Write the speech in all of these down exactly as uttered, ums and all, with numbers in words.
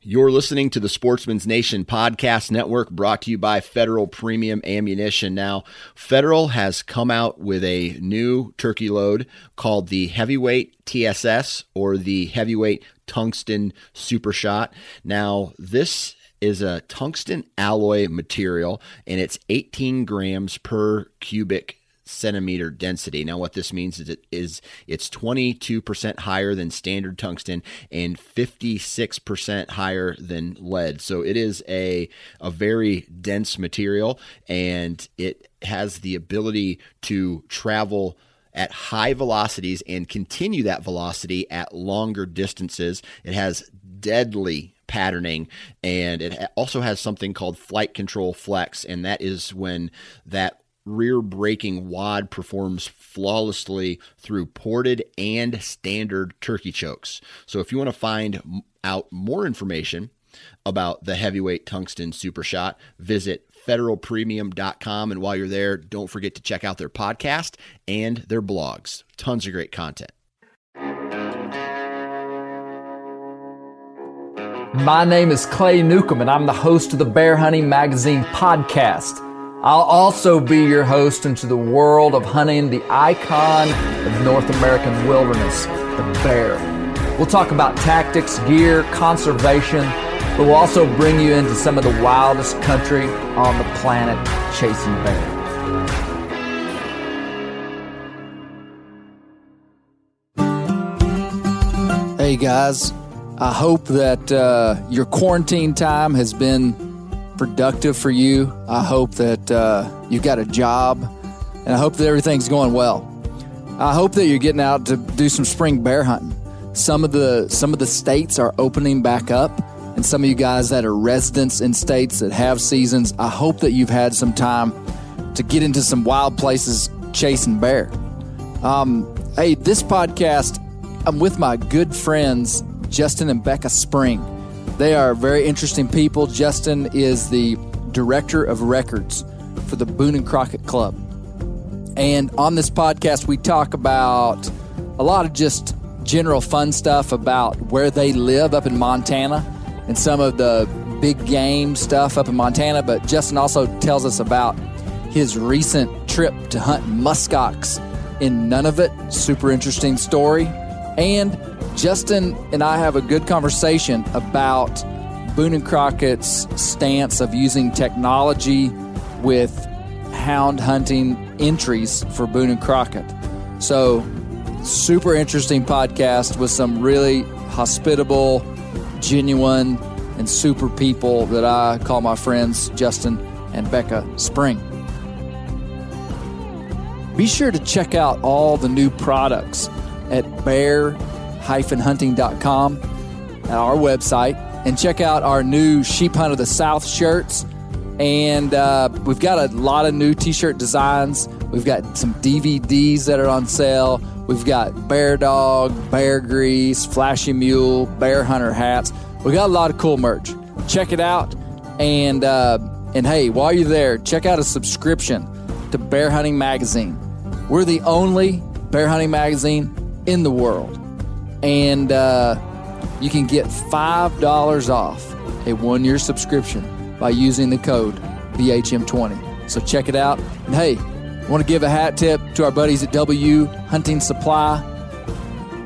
You're listening to the Sportsman's Nation Podcast Network, brought to you by Federal Premium Ammunition. Now, Federal has come out with a new turkey load called the Heavyweight T S S, or the Heavyweight Tungsten Super Shot. Now, this is a tungsten alloy material, and it's eighteen grams per cubic centimeter density. Now, what this means is it is it's twenty-two percent higher than standard tungsten and fifty-six percent higher than lead. So it is a a very dense material, and it has the ability to travel at high velocities and continue that velocity at longer distances. It has deadly patterning, and it also has something called flight control flex, and that is when that rear braking wad performs flawlessly through ported and standard turkey chokes. So if you want to find out more information about the Heavyweight Tungsten Super Shot, visit federal premium dot com. And while you're there, don't forget to check out their podcast and their blogs. Tons of great content. My name is Clay Newcomb, and I'm the host of the Bear Hunting Magazine podcast. I'll also be your host into the world of hunting the icon of North American wilderness, the bear. We'll talk about tactics, gear, conservation, but we'll also bring you into some of the wildest country on the planet chasing bear. Hey guys, I hope that uh, your quarantine time has been productive for you. I hope that uh, you've got a job, and I hope that everything's going well. I hope that you're getting out to do some spring bear hunting. Some of the some of the states are opening back up, and some of you guys that are residents in states that have seasons, I hope that you've had some time to get into some wild places chasing bear. Um, hey, this podcast, I'm with my good friends, Justin and Becca Spring. They are very interesting people. Justin is the director of records for the Boone and Crockett Club. And on this podcast, we talk about a lot of just general fun stuff about where they live up in Montana and some of the big game stuff up in Montana. But Justin also tells us about his recent trip to hunt muskox in Nunavut. Super interesting story. And Justin and I have a good conversation about Boone and Crockett's stance of using technology with hound hunting entries for Boone and Crockett. So, super interesting podcast with some really hospitable, genuine, and super people that I call my friends, Justin and Becca Spring. Be sure to check out all the new products at bear hunting dot com, our website, and check out our new Sheep Hunt of the South shirts And uh, we've got a lot of new t-shirt designs. We've got some D V Ds that are on sale. We've got Bear Dog, Bear Grease, Flashy Mule, Bear Hunter hats. We've got a lot of cool merch. Check it out. And, uh, and hey, while you're there, check out a subscription to Bear Hunting Magazine. We're the only Bear Hunting Magazine in the world. And uh, you can get five dollars off a one-year subscription by using the code B H M twenty. So check it out. And hey, I want to give a hat tip to our buddies at W Hunting Supply,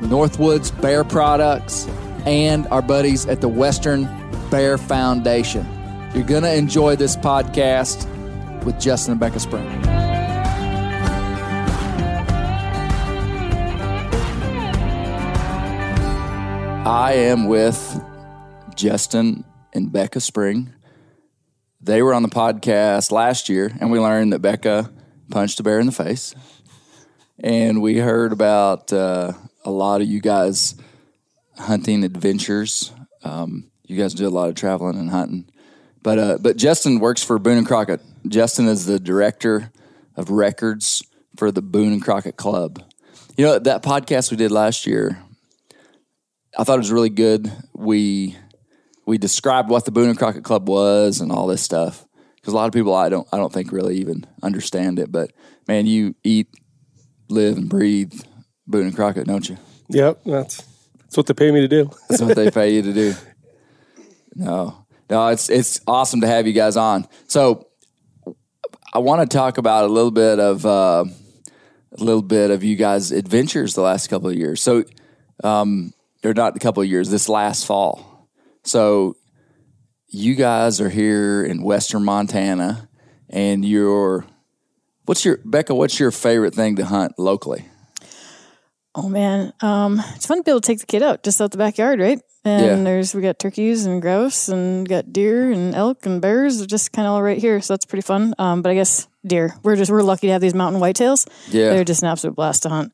Northwoods Bear Products, and our buddies at the Western Bear Foundation. You're going to enjoy this podcast with Justin and Becca Spring. I am with Justin and Becca Spring. They were on the podcast last year, and we learned that Becca punched a bear in the face. And we heard about uh, a lot of you guys' hunting adventures. Um, you guys do a lot of traveling and hunting. But uh, but Justin works for Boone and Crockett. Justin is the director of records for the Boone and Crockett Club. You know, that podcast we did last year, I thought it was really good. We... We described what the Boone and Crockett Club was and all this stuff, because a lot of people I don't I don't think really even understand it. But man, you eat, live, and breathe Boone and Crockett, don't you? Yep, that's that's what they pay me to do. That's what they pay you to do. No, no, it's it's awesome to have you guys on. So I want to talk about a little bit of uh, a little bit of you guys' adventures the last couple of years. So um, they're not a couple of years. This last fall. So you guys are here in Western Montana, and you're, what's your, Becca, what's your favorite thing to hunt locally? Oh, man. Um, it's fun to be able to take the kid out just out the backyard, right? And yeah. there's, we got turkeys and grouse and got deer and elk and bears. They're just kind of all right here. So that's pretty fun. Um, but I guess deer, we're just, we're lucky to have these mountain whitetails. Yeah. They're just an absolute blast to hunt.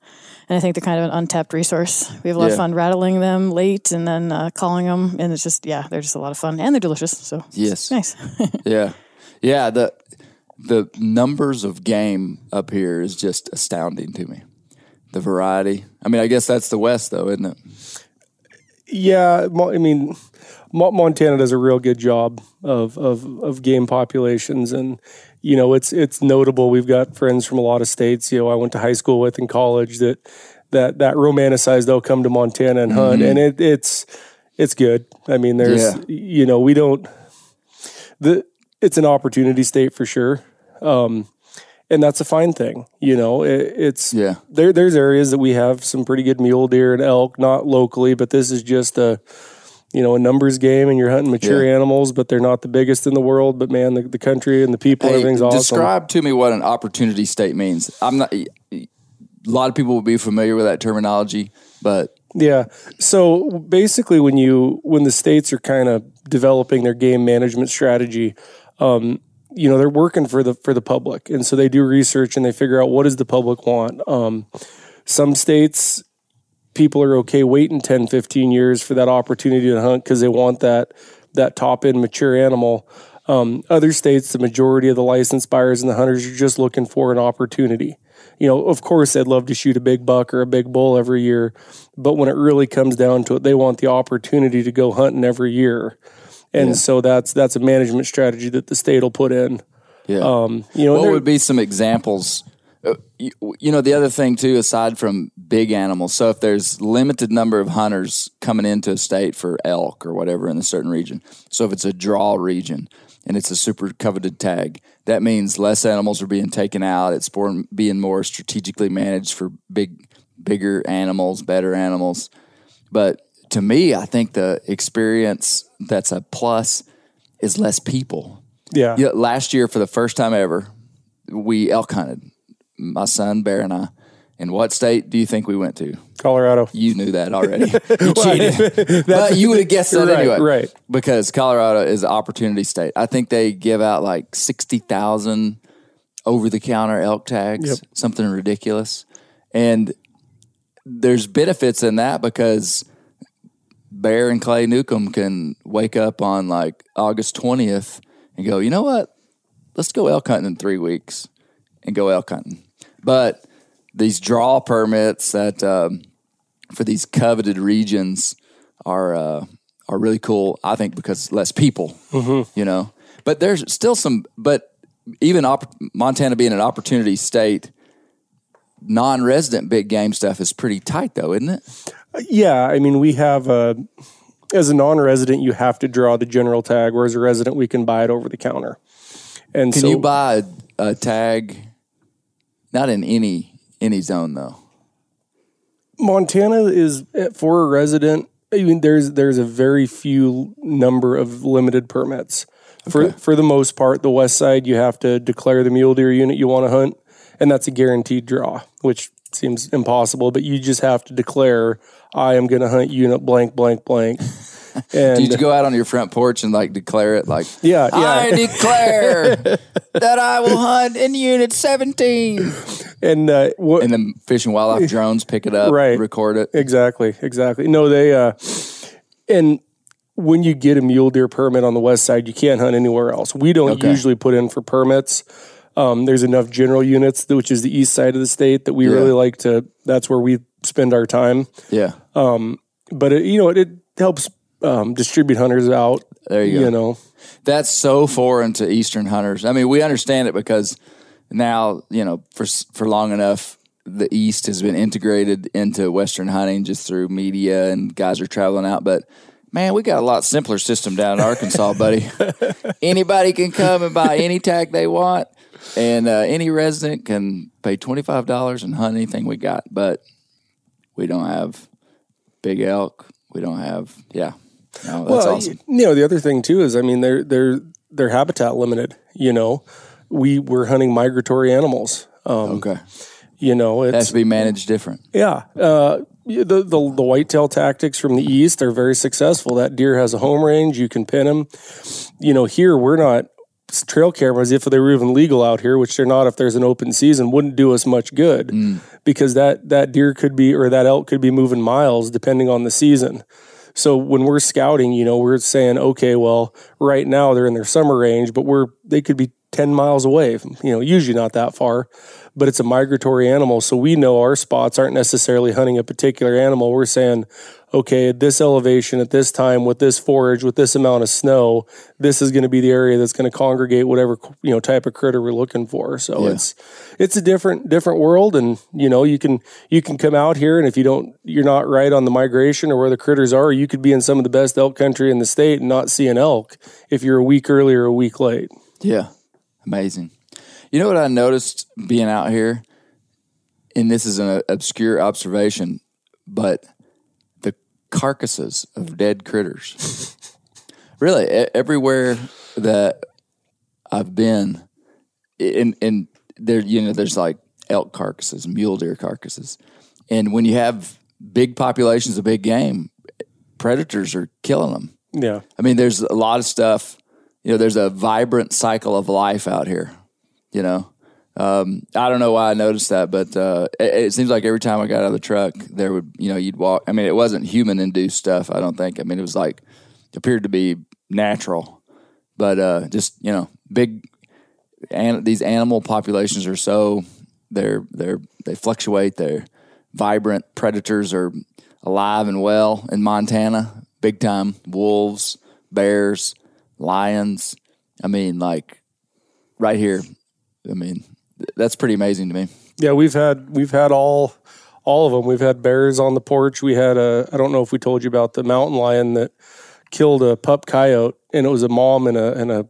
And I think they're kind of an untapped resource. We have a lot yeah. of fun rattling them late and then uh, calling them. And it's just, yeah, they're just a lot of fun. And they're delicious. So yes. It's nice. yeah. Yeah. The the numbers of game up here is just astounding to me. The variety. I mean, I guess that's the West, though, isn't it? Yeah. I mean, Montana does a real good job of, of, of game populations. And, you know, it's it's notable. We've got friends from a lot of states, you know, I went to high school with in college that that, that romanticized they'll come to Montana and hunt. Mm-hmm. And it, it's it's good. I mean, there's, yeah. you know, we don't, the it's an opportunity state for sure. Um, and that's a fine thing. You know, it, it's, yeah. there. there's areas that we have some pretty good mule deer and elk, not locally, but this is just a, you know, a numbers game, and you're hunting mature yeah. animals, but they're not the biggest in the world. But man, the, the country and the people, hey, everything's awesome. Describe to me what an opportunity state means. I'm not, a lot of people will be familiar with that terminology, but yeah. So basically when you, when the states are kind of developing their game management strategy, um, you know, they're working for the, for the public. And so they do research and they figure out what does the public want. Um, some states, people are okay waiting ten, fifteen years for that opportunity to hunt because they want that that top-end mature animal. Um, other states, the majority of the licensed buyers and the hunters are just looking for an opportunity. You know, of course, they'd love to shoot a big buck or a big bull every year, but when it really comes down to it, they want the opportunity to go hunting every year. And yeah. so that's that's a management strategy that the state will put in. Yeah. Um, you know, what would be some examples? Uh, you, you know, the other thing, too, aside from big animals, so if there's limited number of hunters coming into a state for elk or whatever in a certain region, so if it's a draw region and it's a super coveted tag, that means less animals are being taken out. It's being more strategically managed for big, bigger animals, better animals. But to me, I think the experience that's a plus is less people. Yeah. You know, last year, for the first time ever, we elk hunted. My son, Bear, and I. And what state do you think we went to? Colorado. You knew that already. You cheated. But you would have guessed that right, anyway. Right. Because Colorado is an opportunity state. I think they give out like sixty thousand over-the-counter elk tags, yep. something ridiculous. And there's benefits in that because Bear and Clay Newcomb can wake up on like August twentieth and go, you know what? let's go elk hunting in three weeks and go elk hunting. But these draw permits that um, for these coveted regions are uh, are really cool, I think, because less people, mm-hmm. you know. But there's still some, but even op- Montana being an opportunity state, non-resident big game stuff is pretty tight though, isn't it? Yeah, I mean, we have a, as a non-resident, you have to draw the general tag, whereas a resident, we can buy it over the counter. And can so, you buy a, a tag? Not in any any zone though. Montana is for a resident. I mean, there's there's a very few number of limited permits. Okay. For for the most part, the west side you have to declare the mule deer unit you want to hunt, and that's a guaranteed draw, which seems impossible. But you just have to declare, I am going to hunt unit blank blank blank. And did you go out on your front porch and like declare it? Like, yeah, yeah. I declare that I will hunt in unit seventeen. And uh, wh- and the fish and wildlife drones pick it up, right? Record it. Exactly, exactly. No, they uh, and when you get a mule deer permit on the west side, you can't hunt anywhere else. We don't okay. usually put in for permits. Um, there's enough general units, which is the east side of the state, that we yeah. really like to. That's where we spend our time. Yeah. Um, but it, you know, it, it helps. Um, distribute hunters out. There you go. You know, that's so foreign to Eastern hunters. I mean, we understand it because now, you know, for for long enough, the East has been integrated into Western hunting just through media and guys are traveling out. But man, we got a lot simpler system down in Arkansas, buddy. Anybody can come and buy any tag they want, and uh, any resident can pay twenty-five dollars and hunt anything we got. But we don't have big elk. We don't have, yeah. No, that's well, awesome. You know, the other thing too is, I mean, they're they're they're habitat limited. You know, we we're hunting migratory animals. Um, okay, you know, it has to be managed different. Yeah, uh, the the the whitetail tactics from the east are very successful. That deer has a home range; you can pin him. You know, here we're not trail cameras. If they were even legal out here, which they're not, if there's an open season, wouldn't do us much good mm. because that that deer could be or that elk could be moving miles depending on the season. So when we're scouting, you know, we're saying, okay, well, right now they're in their summer range, but we're they could be ten miles away, from, you know, usually not that far, but it's a migratory animal. So we know our spots aren't necessarily hunting a particular animal. We're saying, okay, at this elevation, at this time, with this forage, with this amount of snow, this is going to be the area that's going to congregate whatever, you know, type of critter we're looking for. So yeah. it's, it's a different, different world. And, you know, you can, you can come out here and if you don't, you're not right on the migration or where the critters are, you could be in some of the best elk country in the state and not see an elk if you're a week early or a week late. Yeah. Amazing. You know what I noticed being out here, and this is an obscure observation, but the carcasses of dead critters. Really, everywhere that I've been, and and there, you know, there's like elk carcasses, mule deer carcasses, and when you have big populations of big game, predators are killing them. Yeah, I mean, there's a lot of stuff. You know, there's a vibrant cycle of life out here, you know. Um, I don't know why I noticed that, but uh, it, it seems like every time I got out of the truck, there would, you know, you'd walk. I mean, it wasn't human-induced stuff, I don't think. I mean, it was like, appeared to be natural. But uh, just, you know, big, and these animal populations are so, they're, they're, they fluctuate. They're vibrant. Predators are alive and well in Montana, big time. Wolves, bears. Lions, I mean, like right here. I mean, that's pretty amazing to me. Yeah, we've had we've had all all of them. We've had bears on the porch. We had a I don't know if we told you about the mountain lion that killed a pup coyote, and it was a mom and a and a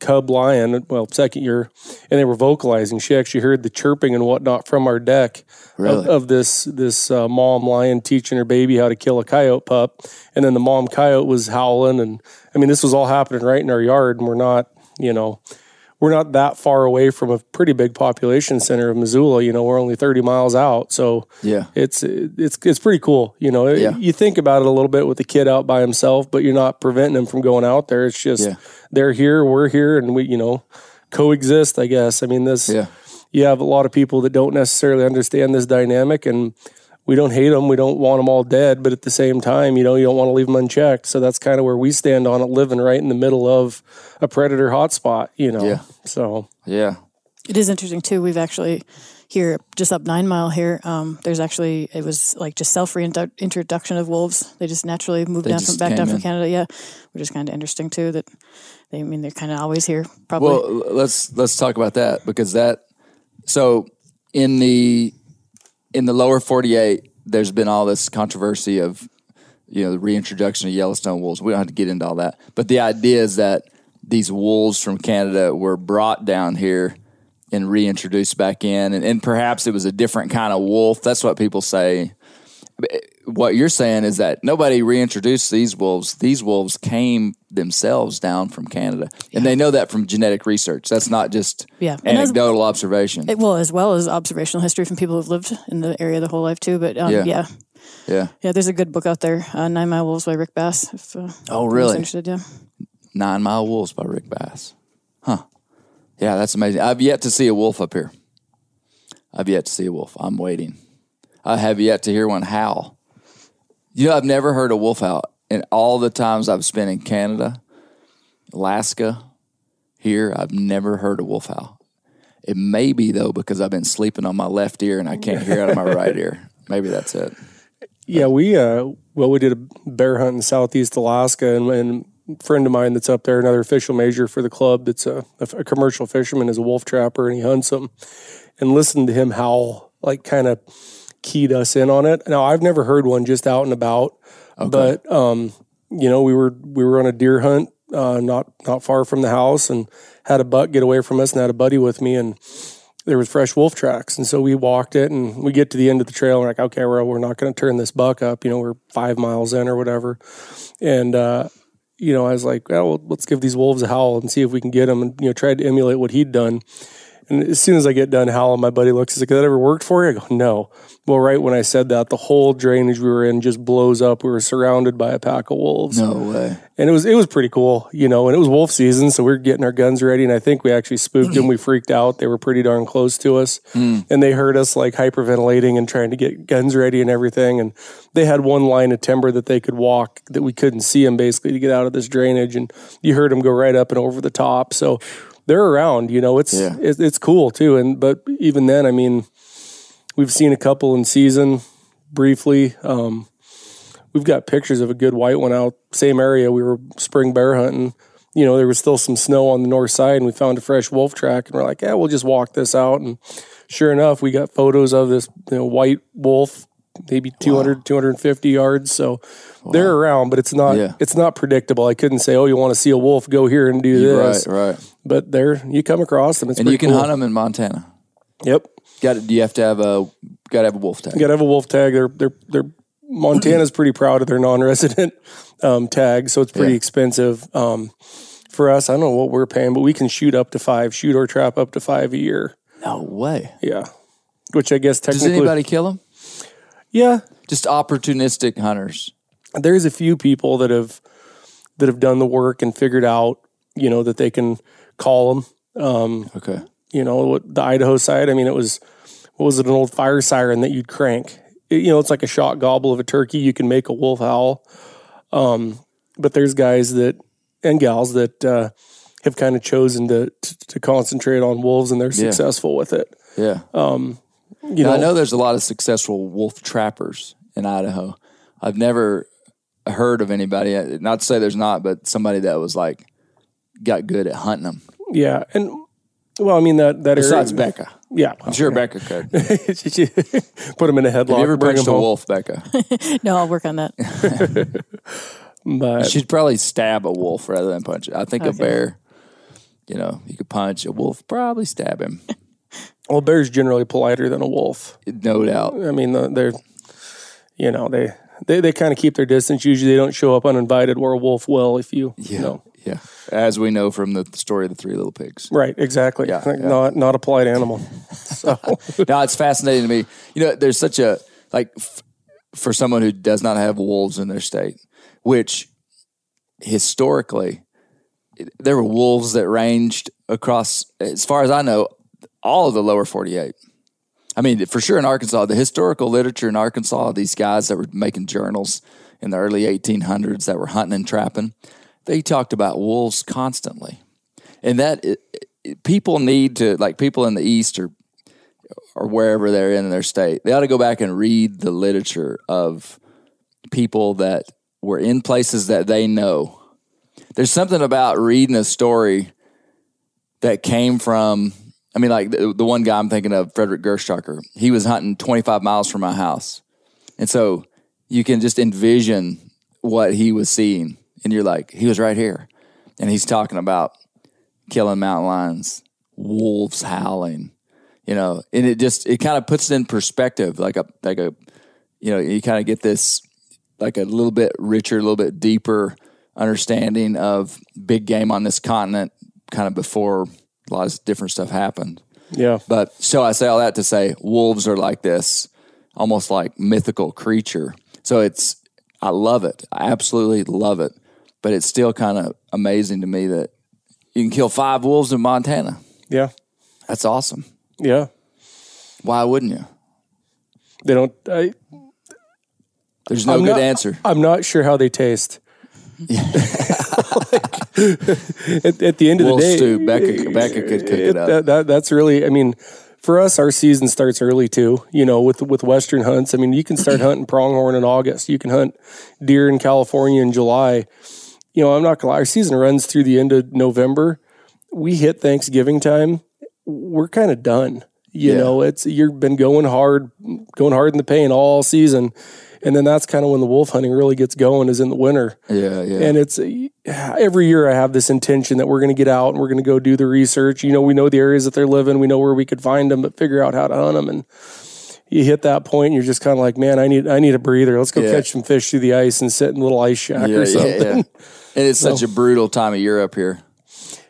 cub lion. Well, second year, and they were vocalizing. She actually heard the chirping and whatnot from our deck really? of, of this this uh, mom lion teaching her baby how to kill a coyote pup, and then the mom coyote was howling and. I mean, this was all happening right in our yard, and we're not, you know, we're not that far away from a pretty big population center of Missoula. You know, we're only thirty miles out, so yeah, it's it's it's pretty cool. You know, yeah. you think about it a little bit with the kid out by himself, but you're not preventing him from going out there. It's just yeah. they're here, we're here, and we, you know, coexist. I guess. I mean, this. Yeah. You have a lot of people that don't necessarily understand this dynamic, and we don't hate them. We don't want them all dead, but at the same time, you know, you don't want to leave them unchecked. So that's kind of where we stand on it, living right in the middle of a predator hotspot, you know? Yeah. So, yeah. It is interesting too. We've actually here just up Nine Mile here. Um, there's actually, it was like just self reintroduction of wolves. They just naturally moved they down from, back down in. from Canada. Yeah. Which is kind of interesting too, that they, I mean, they're kind of always here probably. Well, let's, let's talk about that because that, so in the, in the lower forty-eight, there's been all this controversy of, you know, the reintroduction of Yellowstone wolves. We don't have to get into all that. But the idea is that these wolves from Canada were brought down here and reintroduced back in. And, and perhaps it was a different kind of wolf. That's what people say. What you're saying is that nobody reintroduced these wolves. These wolves came themselves down from Canada. Yeah. And they know that from genetic research. That's not just yeah. anecdotal as, observation. It, well, as well as observational history from people who've lived in the area their whole life, too. But um, yeah. yeah. Yeah. Yeah, there's a good book out there, uh, Nine Mile Wolves by Rick Bass. If, uh, oh, really? Interested, yeah. Nine Mile Wolves by Rick Bass. Huh. Yeah, that's amazing. I've yet to see a wolf up here. I've yet to see a wolf. I'm waiting. I have yet to hear one howl. You know, I've never heard a wolf howl in all the times I've spent in Canada, Alaska, here. I've never heard a wolf howl. It may be, though, because I've been sleeping on my left ear and I can't hear out of my right ear. Maybe that's it. Yeah, we, uh, well, we did a bear hunt in southeast Alaska, and, and a friend of mine that's up there, another official major for the club, that's a, a commercial fisherman, is a wolf trapper, and he hunts them, and listened to him howl, like kind of keyed us in on it. Now, I've never heard one just out and about, okay. but um, you know, we were we were on a deer hunt uh, not not far from the house, and had a buck get away from us, and had a buddy with me, and there was fresh wolf tracks, and so we walked it, and we get to the end of the trail, and we're like, okay, well, we're not going to turn this buck up, you know, we're five miles in or whatever, and uh, you know, I was like, well, let's give these wolves a howl and see if we can get them, and you know, tried to emulate what he'd done. And as soon as I get done howling, my buddy looks, he's like, has that ever worked for you? I go, no. Well, right when I said that, the whole drainage we were in just blows up. We were surrounded by a pack of wolves. No way. And it was it was pretty cool, you know, and it was wolf season, so we were getting our guns ready, and I think we actually spooked them. We freaked out. They were pretty darn close to us, mm. and they heard us, like, hyperventilating and trying to get guns ready and everything, and they had one line of timber that they could walk that we couldn't see them, basically, to get out of this drainage, and you heard them go right up and over the top, so... They're around, you know, it's, yeah. it's it's cool too. And, but even then, I mean, we've seen a couple in season briefly. Um, we've got pictures of a good white one out, same area. We were spring bear hunting, you know, there was still some snow on the north side, and we found a fresh wolf track, and we're like, yeah, we'll just walk this out. And sure enough, we got photos of this, you know, white wolf, maybe two hundred, wow. two hundred fifty yards. So wow. they're around, but it's not, yeah. it's not predictable. I couldn't say, oh, you want to see a wolf, go here and do this. Right, right. But there, you come across them. It's and you can cool. hunt them in Montana. Yep. Got to, do you have to have a, got to have a wolf tag? Got to have a wolf tag. They're, they're, they're, Montana's pretty proud of their non-resident um, tag. So it's pretty yeah. expensive. Um, for us, I don't know what we're paying, but we can shoot up to five, shoot or trap up to five a year. No way. Yeah. Which I guess technically. Does anybody kill them? Yeah, just opportunistic hunters. There's a few people that have that have done the work and figured out, you know, that they can call them. Um, okay, you know, the Idaho side. I mean, it was what was it an old fire siren that you'd crank? It, you know, it's like a shot gobble of a turkey. You can make a wolf howl. Um, but there's guys that and gals that uh, have kind of chosen to, to to concentrate on wolves, and they're successful yeah. with it. Yeah. Um, You know, now, I know there's a lot of successful wolf trappers in Idaho. I've never heard of anybody, not to say there's not, but somebody that was like, got good at hunting them. Yeah. And, well, I mean, that, that Besides area. Besides Becca. Yeah. I'm sure yeah. Becca could. Put them in a headlock. Have you ever punched a home? wolf, Becca? No, I'll work on that. But she'd probably stab a wolf rather than punch it. I think okay. a bear, you know, you could punch a wolf, probably stab him. Well, bear's generally politer than a wolf. No doubt. I mean, they're, you know, they they, they kind of keep their distance. Usually they don't show up uninvited, where a wolf will if you, yeah, you know. Yeah, as we know from the story of the Three Little Pigs. Right, exactly. Yeah, like, yeah. Not not a polite animal. So. No, it's fascinating to me. You know, there's such a, like, f- for someone who does not have wolves in their state, which historically, there were wolves that ranged across, as far as I know, all of the lower forty-eight. I mean, for sure in Arkansas, the historical literature in Arkansas, these guys that were making journals in the early eighteen hundreds that were hunting and trapping, they talked about wolves constantly. And that it, it, people need to, like people in the East or or wherever they're in their state, they ought to go back and read the literature of people that were in places that they know. There's something about reading a story that came from, I mean, like the, the one guy I'm thinking of, Frederick Gerstacker, he was hunting twenty-five miles from my house. And so you can just envision what he was seeing. And you're like, he was right here. And he's talking about killing mountain lions, wolves howling, you know, and it just, it kind of puts it in perspective, like a, like a, you know, you kind of get this, like a little bit richer, a little bit deeper understanding of big game on this continent, kind of before a lot of different stuff happened. Yeah. But so I say all that to say wolves are like this, almost like mythical creature. So it's, I love it. I absolutely love it. But it's still kind of amazing to me that you can kill five wolves in Montana. Yeah. That's awesome. Yeah. Why wouldn't you? They don't, I, there's no I'm good not, answer. I'm not sure how they taste. Yeah. like, at, at the end of Wolf the day, stew. Becca, Becca could cook it, it up. That, that, that's really, I mean, for us, our season starts early too, you know, with, with Western hunts. I mean, you can start hunting pronghorn in August. You can hunt deer in California in July. You know, I'm not going to lie. Our season runs through the end of November. We hit Thanksgiving time. We're kind of done. You yeah. know, it's, you've been going hard, going hard in the pain all season. And then that's kind of when the wolf hunting really gets going, is in the winter. Yeah, yeah. And it's every year I have this intention that we're going to get out and we're going to go do the research. You know, we know the areas that they're living. We know where we could find them, but figure out how to hunt them. And you hit that point and you're just kind of like, man, I need I need a breather. Let's go yeah. catch some fish through the ice and sit in a little ice shack yeah, or something. Yeah, yeah. And it's so, such a brutal time of year up here.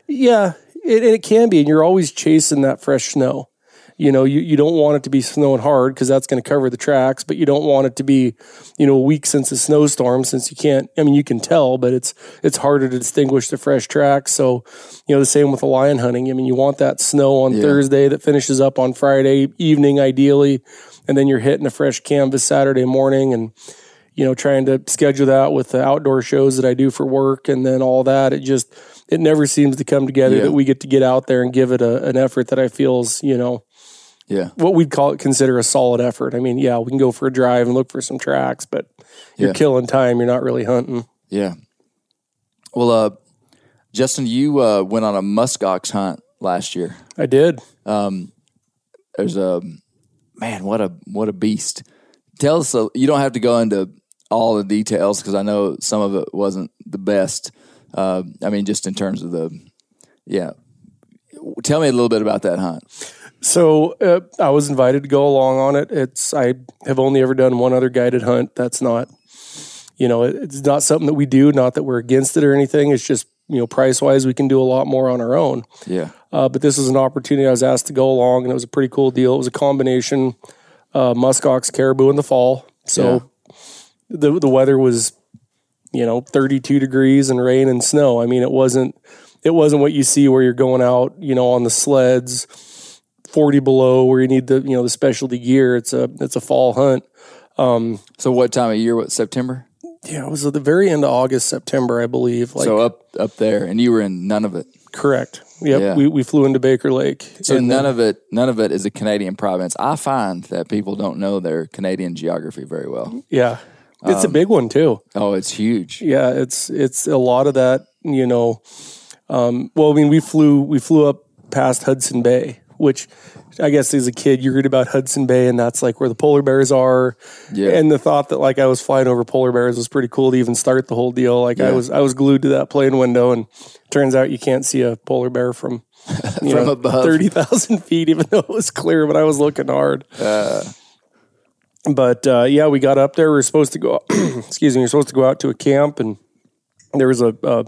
Yeah, it, and it can be. And you're always chasing that fresh snow. You know, you, you don't want it to be snowing hard because that's going to cover the tracks, but you don't want it to be, you know, a week since a snowstorm, since you can't, I mean, you can tell, but it's it's harder to distinguish the fresh tracks. So, you know, the same with the lion hunting. I mean, you want that snow on yeah. Thursday that finishes up on Friday evening, ideally, and then you're hitting a fresh canvas Saturday morning and, you know, trying to schedule that with the outdoor shows that I do for work and then all that. It just, it never seems to come together yeah. that we get to get out there and give it a, an effort that I feel is, you know, yeah, what we'd call it, consider a solid effort. I mean, yeah, we can go for a drive and look for some tracks, but you're yeah. killing time. You're not really hunting. Yeah. Well, uh, Justin, you uh, went on a muskox hunt last year. I did. Um, there's a man. What a what a beast! Tell us. Uh, you don't have to go into all the details because I know some of it wasn't the best. Uh, I mean, just in terms of the yeah. Tell me a little bit about that hunt. So uh, I was invited to go along on it. It's I have only ever done one other guided hunt. That's not, you know, it, it's not something that we do, not that we're against it or anything. It's just, you know, price-wise, we can do a lot more on our own. Yeah. Uh, but this was an opportunity. I was asked to go along, and it was a pretty cool deal. It was a combination uh, muskox, caribou in the fall. So yeah. the the weather was, you know, thirty-two degrees and rain and snow. I mean, it wasn't it wasn't what you see where you're going out, you know, on the sleds, forty below where you need the, you know, the specialty gear. It's a, it's a fall hunt. Um, so what time of year, what, September? Yeah. It was at the very end of August, September, I believe. Like, so up, up there, and you were in Nunavut. Correct. Yep. Yeah. We, we flew into Baker Lake. So Nunavut, Nunavut is a Canadian province. I find that people don't know their Canadian geography very well. Yeah. It's um, a big one too. Oh, it's huge. Yeah. It's, it's a lot of that, you know, um, well, I mean, we flew, we flew up past Hudson Bay, which I guess as a kid you read about Hudson Bay and that's like where the polar bears are. Yeah. And the thought that like I was flying over polar bears was pretty cool to even start the whole deal. Like yeah. I was, I was glued to that plane window, and turns out you can't see a polar bear from, you from know, above thirty thousand feet, even though it was clear, but I was looking hard. Uh, but, uh, yeah, we got up there. We were supposed to go, excuse me, we were supposed to go out to a camp, and there was a, uh,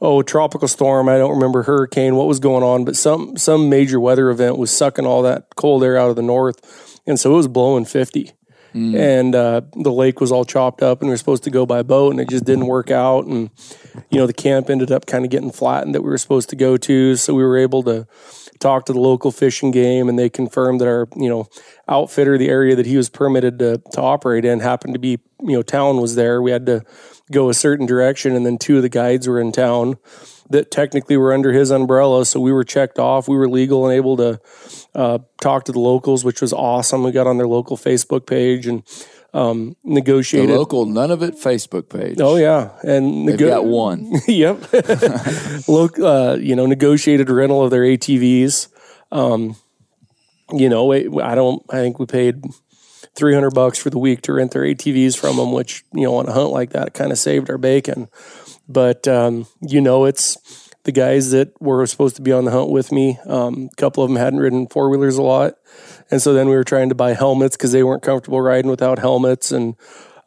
Oh, tropical storm. I don't remember hurricane, what was going on, but some some major weather event was sucking all that cold air out of the north. And so it was blowing fifty. Mm. And uh, the lake was all chopped up, and we were supposed to go by boat, and it just didn't work out. And, you know, the camp ended up kind of getting flattened that we were supposed to go to. So we were able to talked to the local Fish and Game, and they confirmed that our, you know, outfitter, the area that he was permitted to, to operate in happened to be, you know, town was there. We had to go a certain direction, and then two of the guides were in town that technically were under his umbrella, so we were checked off. We were legal and able to uh, talk to the locals, which was awesome. We got on their local Facebook page and um, negotiated. The local Nunavut Facebook page. Oh, yeah. And they've nego- got one. Yep. Look, uh, you know, negotiated rental of their A T Vs. Um, you know, it, I don't, I think we paid three hundred bucks for the week to rent their A T Vs from them, which, you know, on a hunt like that, it kind of saved our bacon. But, um, you know, it's the guys that were supposed to be on the hunt with me. Um, a couple of them hadn't ridden four-wheelers a lot. And so then we were trying to buy helmets because they weren't comfortable riding without helmets. And,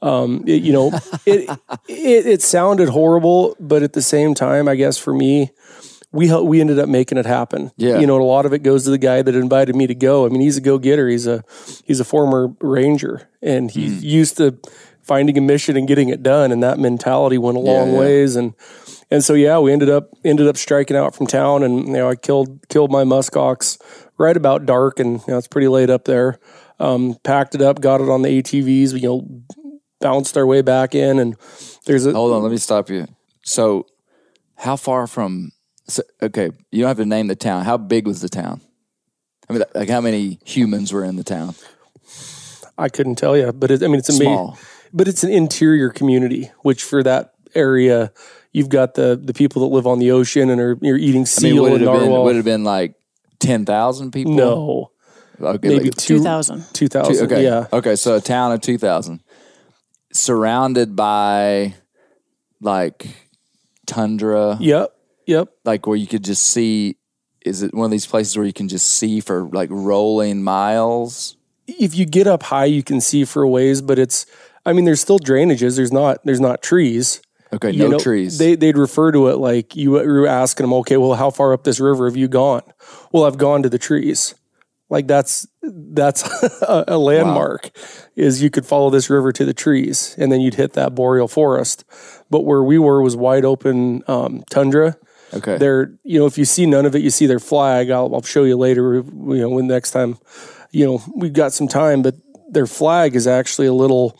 um, it, you know, it, it it sounded horrible, but at the same time, I guess for me, we we ended up making it happen. Yeah. You know, a lot of it goes to the guy that invited me to go. I mean, he's a go-getter. He's a, he's a former ranger, and he's mm. used to finding a mission and getting it done, and that mentality went a long yeah, yeah. ways. And and so yeah, we ended up ended up striking out from town, and you know, I killed killed my muskox right about dark, and you know, it's pretty late up there. Um, packed it up, got it on the A T Vs. We, you know, bounced our way back in, and there's a hold on. Let me stop you. So, how far from? So, okay, you don't have to name the town. How big was the town? I mean, like how many humans were in the town? I couldn't tell you, but it, I mean, it's amazing. Small. But it's an interior community, which for that area, you've got the the people that live on the ocean and are you're eating seal I mean, would and narwhal. Been, would it have been like ten thousand people? No. Okay, maybe like two thousand. two thousand, okay. Yeah. Okay, so a town of two thousand surrounded by like tundra. Yep, yep. Like where you could just see, is it one of these places where you can just see for like rolling miles? If you get up high, you can see for a ways, but it's... I mean, there's still drainages. There's not. There's not trees. Okay, you no know, trees. They they'd refer to it like you were asking them. Okay, well, how far up this river have you gone? Well, I've gone to the trees. Like that's that's a, a landmark. Wow. Is you could follow this river to the trees, and then you'd hit that boreal forest. But where we were was wide open um, tundra. Okay, there. You know, if you see none of it, you see their flag. I'll I'll show you later. You know, when next time, you know, we've got some time. But their flag is actually a little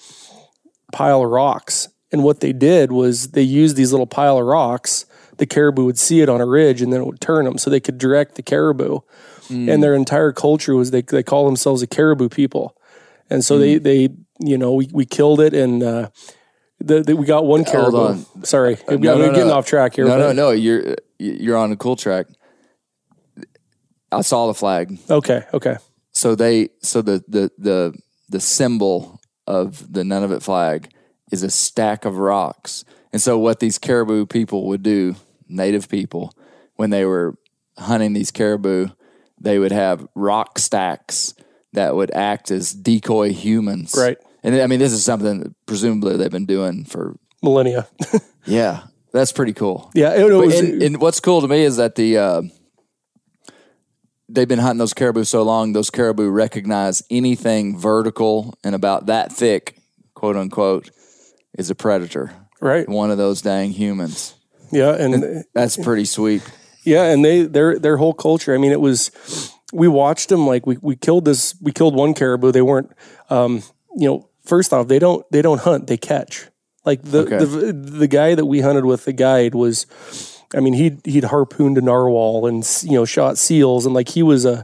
pile of rocks, and what they did was they used these little pile of rocks. The caribou would see it on a ridge, and then it would turn them, so they could direct the caribou. Mm. And their entire culture was they they call themselves a caribou people, and so mm. they they you know we, we killed it, and uh, the, the, we got one caribou. Hold on. Sorry, uh, no, I'm no, getting no. off track here. No, but. no, no, you're you're on a cool track. I saw the flag. Okay, okay. So they so the the the the symbol of the Nunavut flag is a stack of rocks. And so what these caribou people would do, native people, when they were hunting these caribou, they would have rock stacks that would act as decoy humans. Right. And I mean, this is something that presumably they've been doing for millennia. Yeah. That's pretty cool. Yeah. It was, and, and what's cool to me is that the, uh, they've been hunting those caribou so long, those caribou recognize anything vertical and about that thick, quote unquote, is a predator. Right. One of those dang humans. Yeah. And, and that's pretty sweet. Yeah. And they, their, their whole culture. I mean, it was, we watched them like we, we killed this, we killed one caribou. They weren't, um, you know, first off, they don't, they don't hunt, they catch. Like the, okay. the, the guy that we hunted with, the guide was, I mean, he'd, he'd harpooned a narwhal and, you know, shot seals. And like he was a,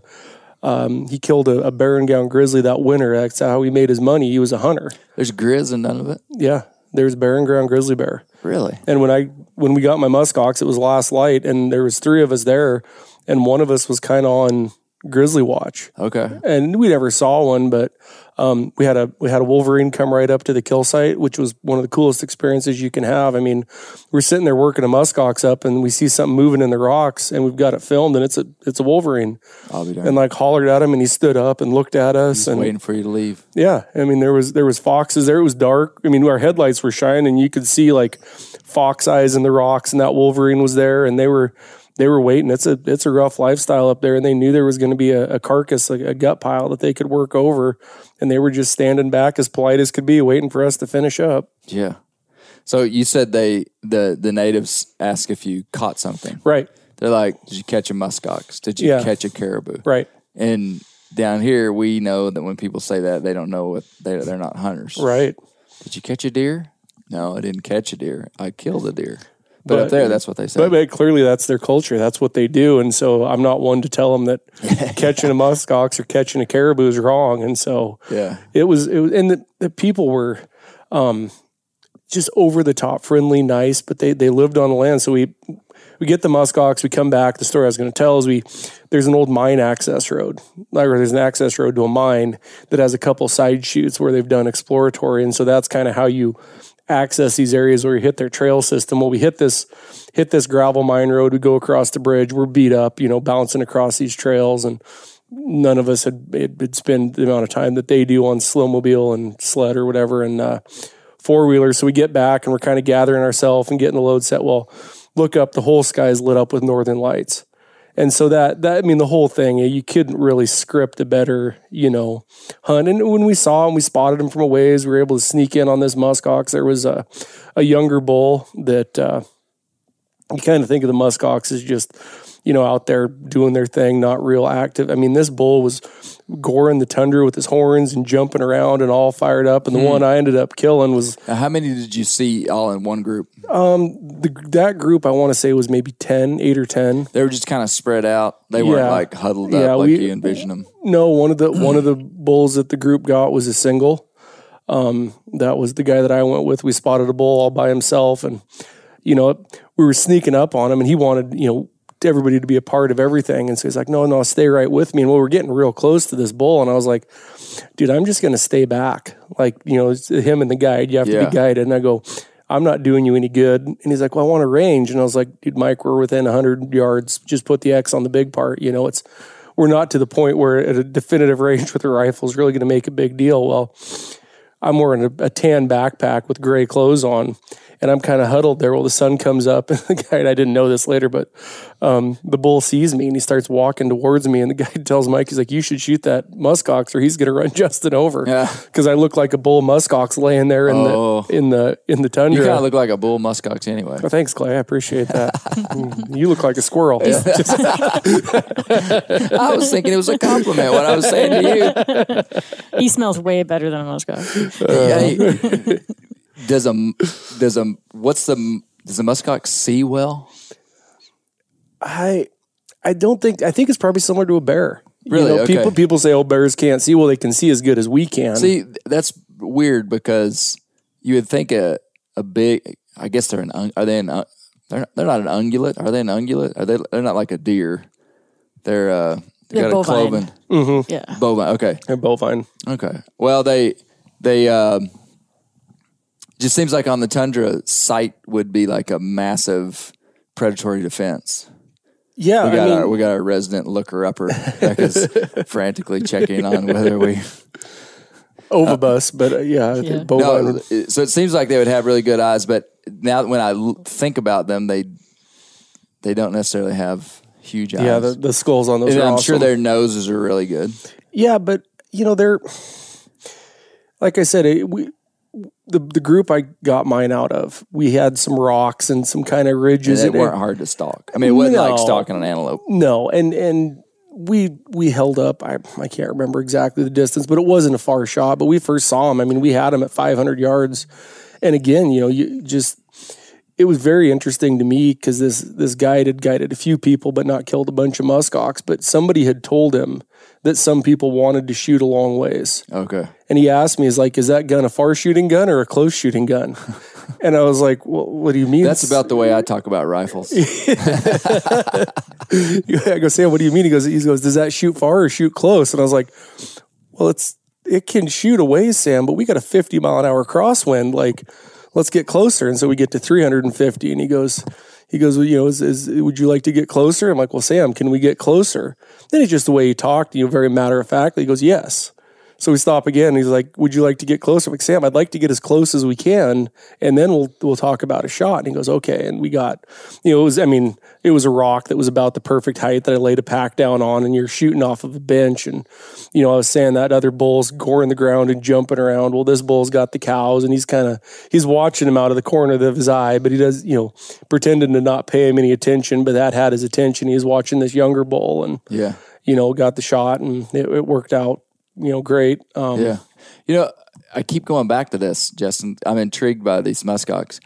um, he killed a, a barren-gown grizzly that winter. That's how he made his money. He was a hunter. There's grizz in none of it? Yeah. There's barren-gown grizzly bear. Really? And when I, when we got my muskox, it was last light and there was three of us there and one of us was kind of on grizzly watch. Okay. And we never saw one, but, um, we had a, we had a wolverine come right up to the kill site, which was one of the coolest experiences you can have. I mean, we're sitting there working a muskox up and we see something moving in the rocks and we've got it filmed and it's a, it's a wolverine. I'll be darned. And like hollered at him and he stood up and looked at us. He's and waiting for you to leave. Yeah. I mean, there was, there was foxes there. It was dark. I mean, our headlights were shining and you could see like fox eyes in the rocks and that wolverine was there and they were, They were waiting. It's a it's a rough lifestyle up there, and they knew there was going to be a, a carcass, a, a gut pile that they could work over, and they were just standing back as polite as could be, waiting for us to finish up. Yeah. So you said they the the natives ask if you caught something, right? they're like, did you catch a muskox? Did you yeah. catch a caribou? Right. And down here, we know that when people say that, they don't know what they, they're not hunters. Right. Did you catch a deer? No, I didn't catch a deer. I killed a deer. But, but up there, that's what they say. But, but clearly, that's their culture. That's what they do. And so I'm not one to tell them that catching a muskox or catching a caribou is wrong. And so yeah. it was, it was, and the, the people were um, just over the top, friendly, nice, but they, they lived on the land. So we, we get the muskox, we come back. The story I was going to tell is we, there's an old mine access road, or there's an access road to a mine that has a couple side chutes where they've done exploratory. And so that's kind of how you access these areas where you hit their trail system. Well, we hit this, hit this gravel mine road. We go across the bridge. We're beat up, you know, bouncing across these trails. And none of us had, had spent the amount of time that they do on snowmobile and sled or whatever and uh, four-wheeler. So we get back and we're kind of gathering ourselves and getting the load set. Well, look up, the whole sky is lit up with northern lights. And so that, that, I mean, the whole thing, you couldn't really script a better, you know, hunt. And when we saw him, we spotted him from a ways. We were able to sneak in on this muskox. There was a, a younger bull that uh, you kind of think of the muskox as just, you know, out there doing their thing, not real active. I mean, this bull was goring the tundra with his horns and jumping around and all fired up. And the mm. one I ended up killing was... Now, how many did you see all in one group? Um, the, that group, I want to say, was maybe ten, eight or ten. They were just kind of spread out. They yeah. weren't like huddled up yeah, like we, you envisioned them. No, one of the one of the bulls that the group got was a single. Um, that was the guy that I went with. We spotted a bull all by himself. And, you know, we were sneaking up on him and he wanted, you know, everybody to be a part of everything. And so he's like, no, no, stay right with me. And well, we're getting real close to this bull. And I was like, dude, I'm just going to stay back. Like, you know, it's him and the guide, you have yeah. to be guided. And I go, I'm not doing you any good. And he's like, well, I want to range. And I was like, dude, Mike, we're within one hundred yards. Just put the X on the big part. You know, it's, we're not to the point where at a definitive range with a rifle is really going to make a big deal. Well, I'm wearing a, a tan backpack with gray clothes on. And I'm kind of huddled there. Well, the sun comes up, and the guy, and I didn't know this later, but um, the bull sees me, and he starts walking towards me, and the guy tells Mike, he's like, you should shoot that muskox, or he's going to run Justin over. Because yeah. I look like a bull muskox laying there in, oh. the, in, the, in the tundra. You kind of look like a bull muskox anyway. Oh, thanks, Clay. I appreciate that. You look like a squirrel. Yeah. I was thinking it was a compliment, what I was saying to you. He smells way better than a muskox. Uh, yeah, he, Does a does a what's the does the muskox see well? I I don't think I think it's probably similar to a bear. Really, you know, okay. people people say oh bears can't see. Well, they can see as good as we can. See, that's weird because you would think a a big. I guess they're an are they an they're they're not an ungulate. Are they an ungulate? Are they they're not like a deer. They're uh they they're got bovine. A cloven. Mm-hmm. Yeah, bovine. Okay, they're bovine. Okay. Well, they they. Um, just seems like on the tundra, sight would be like a massive predatory defense. Yeah, we got I mean, our we got our resident looker upper that is frantically checking on whether we ovibus, uh, but uh, yeah, yeah. No, so it seems like they would have really good eyes. But now when I l- think about them, they they don't necessarily have huge eyes. Yeah, the, the skulls on those. And are I'm awesome. Sure their noses are really good. Yeah, but you know they're like I said it, we. The the group I got mine out of, we had some rocks and some kind of ridges. And they weren't it, hard to stalk. I mean, it wasn't no, like stalking an antelope. No, and and we we held up. I I can't remember exactly the distance, but it wasn't a far shot. But we first saw him. I mean, we had him at five hundred yards. And again, you know, you just it was very interesting to me because this this guide had guided a few people, but not killed a bunch of muskox. But somebody had told him that some people wanted to shoot a long ways. Okay. And he asked me, he's like, is that gun a far shooting gun or a close shooting gun? And I was like, well, what do you mean? That's about the way I talk about rifles. I go, Sam, what do you mean? He goes, he goes, does that shoot far or shoot close? And I was like, well, it's it can shoot away, Sam, but we got a fifty mile an hour crosswind. Like, let's get closer. And so we get to three hundred fifty. And he goes, He goes, well, you know, is, is, would you like to get closer? I'm like, well, Sam, can we get closer? Then it's just the way he talked, you know, very matter of fact. He goes, yes. So we stop again. He's like, would you like to get closer? I'm like, Sam, I'd like to get as close as we can, and then we'll we'll talk about a shot. And he goes, okay. And we got, you know, it was, I mean, it was a rock that was about the perfect height that I laid a pack down on, and you're shooting off of a bench. And, you know, I was saying that other bull's goring the ground and jumping around. Well, this bull's got the cows, and he's kind of, he's watching him out of the corner of his eye, but he does, you know, pretending to not pay him any attention, but that had his attention. He was watching this younger bull and, yeah, you know, got the shot, and it, it worked out, you know, great. Um, yeah. You know, I keep going back to this, Justin. I'm intrigued by these muskox.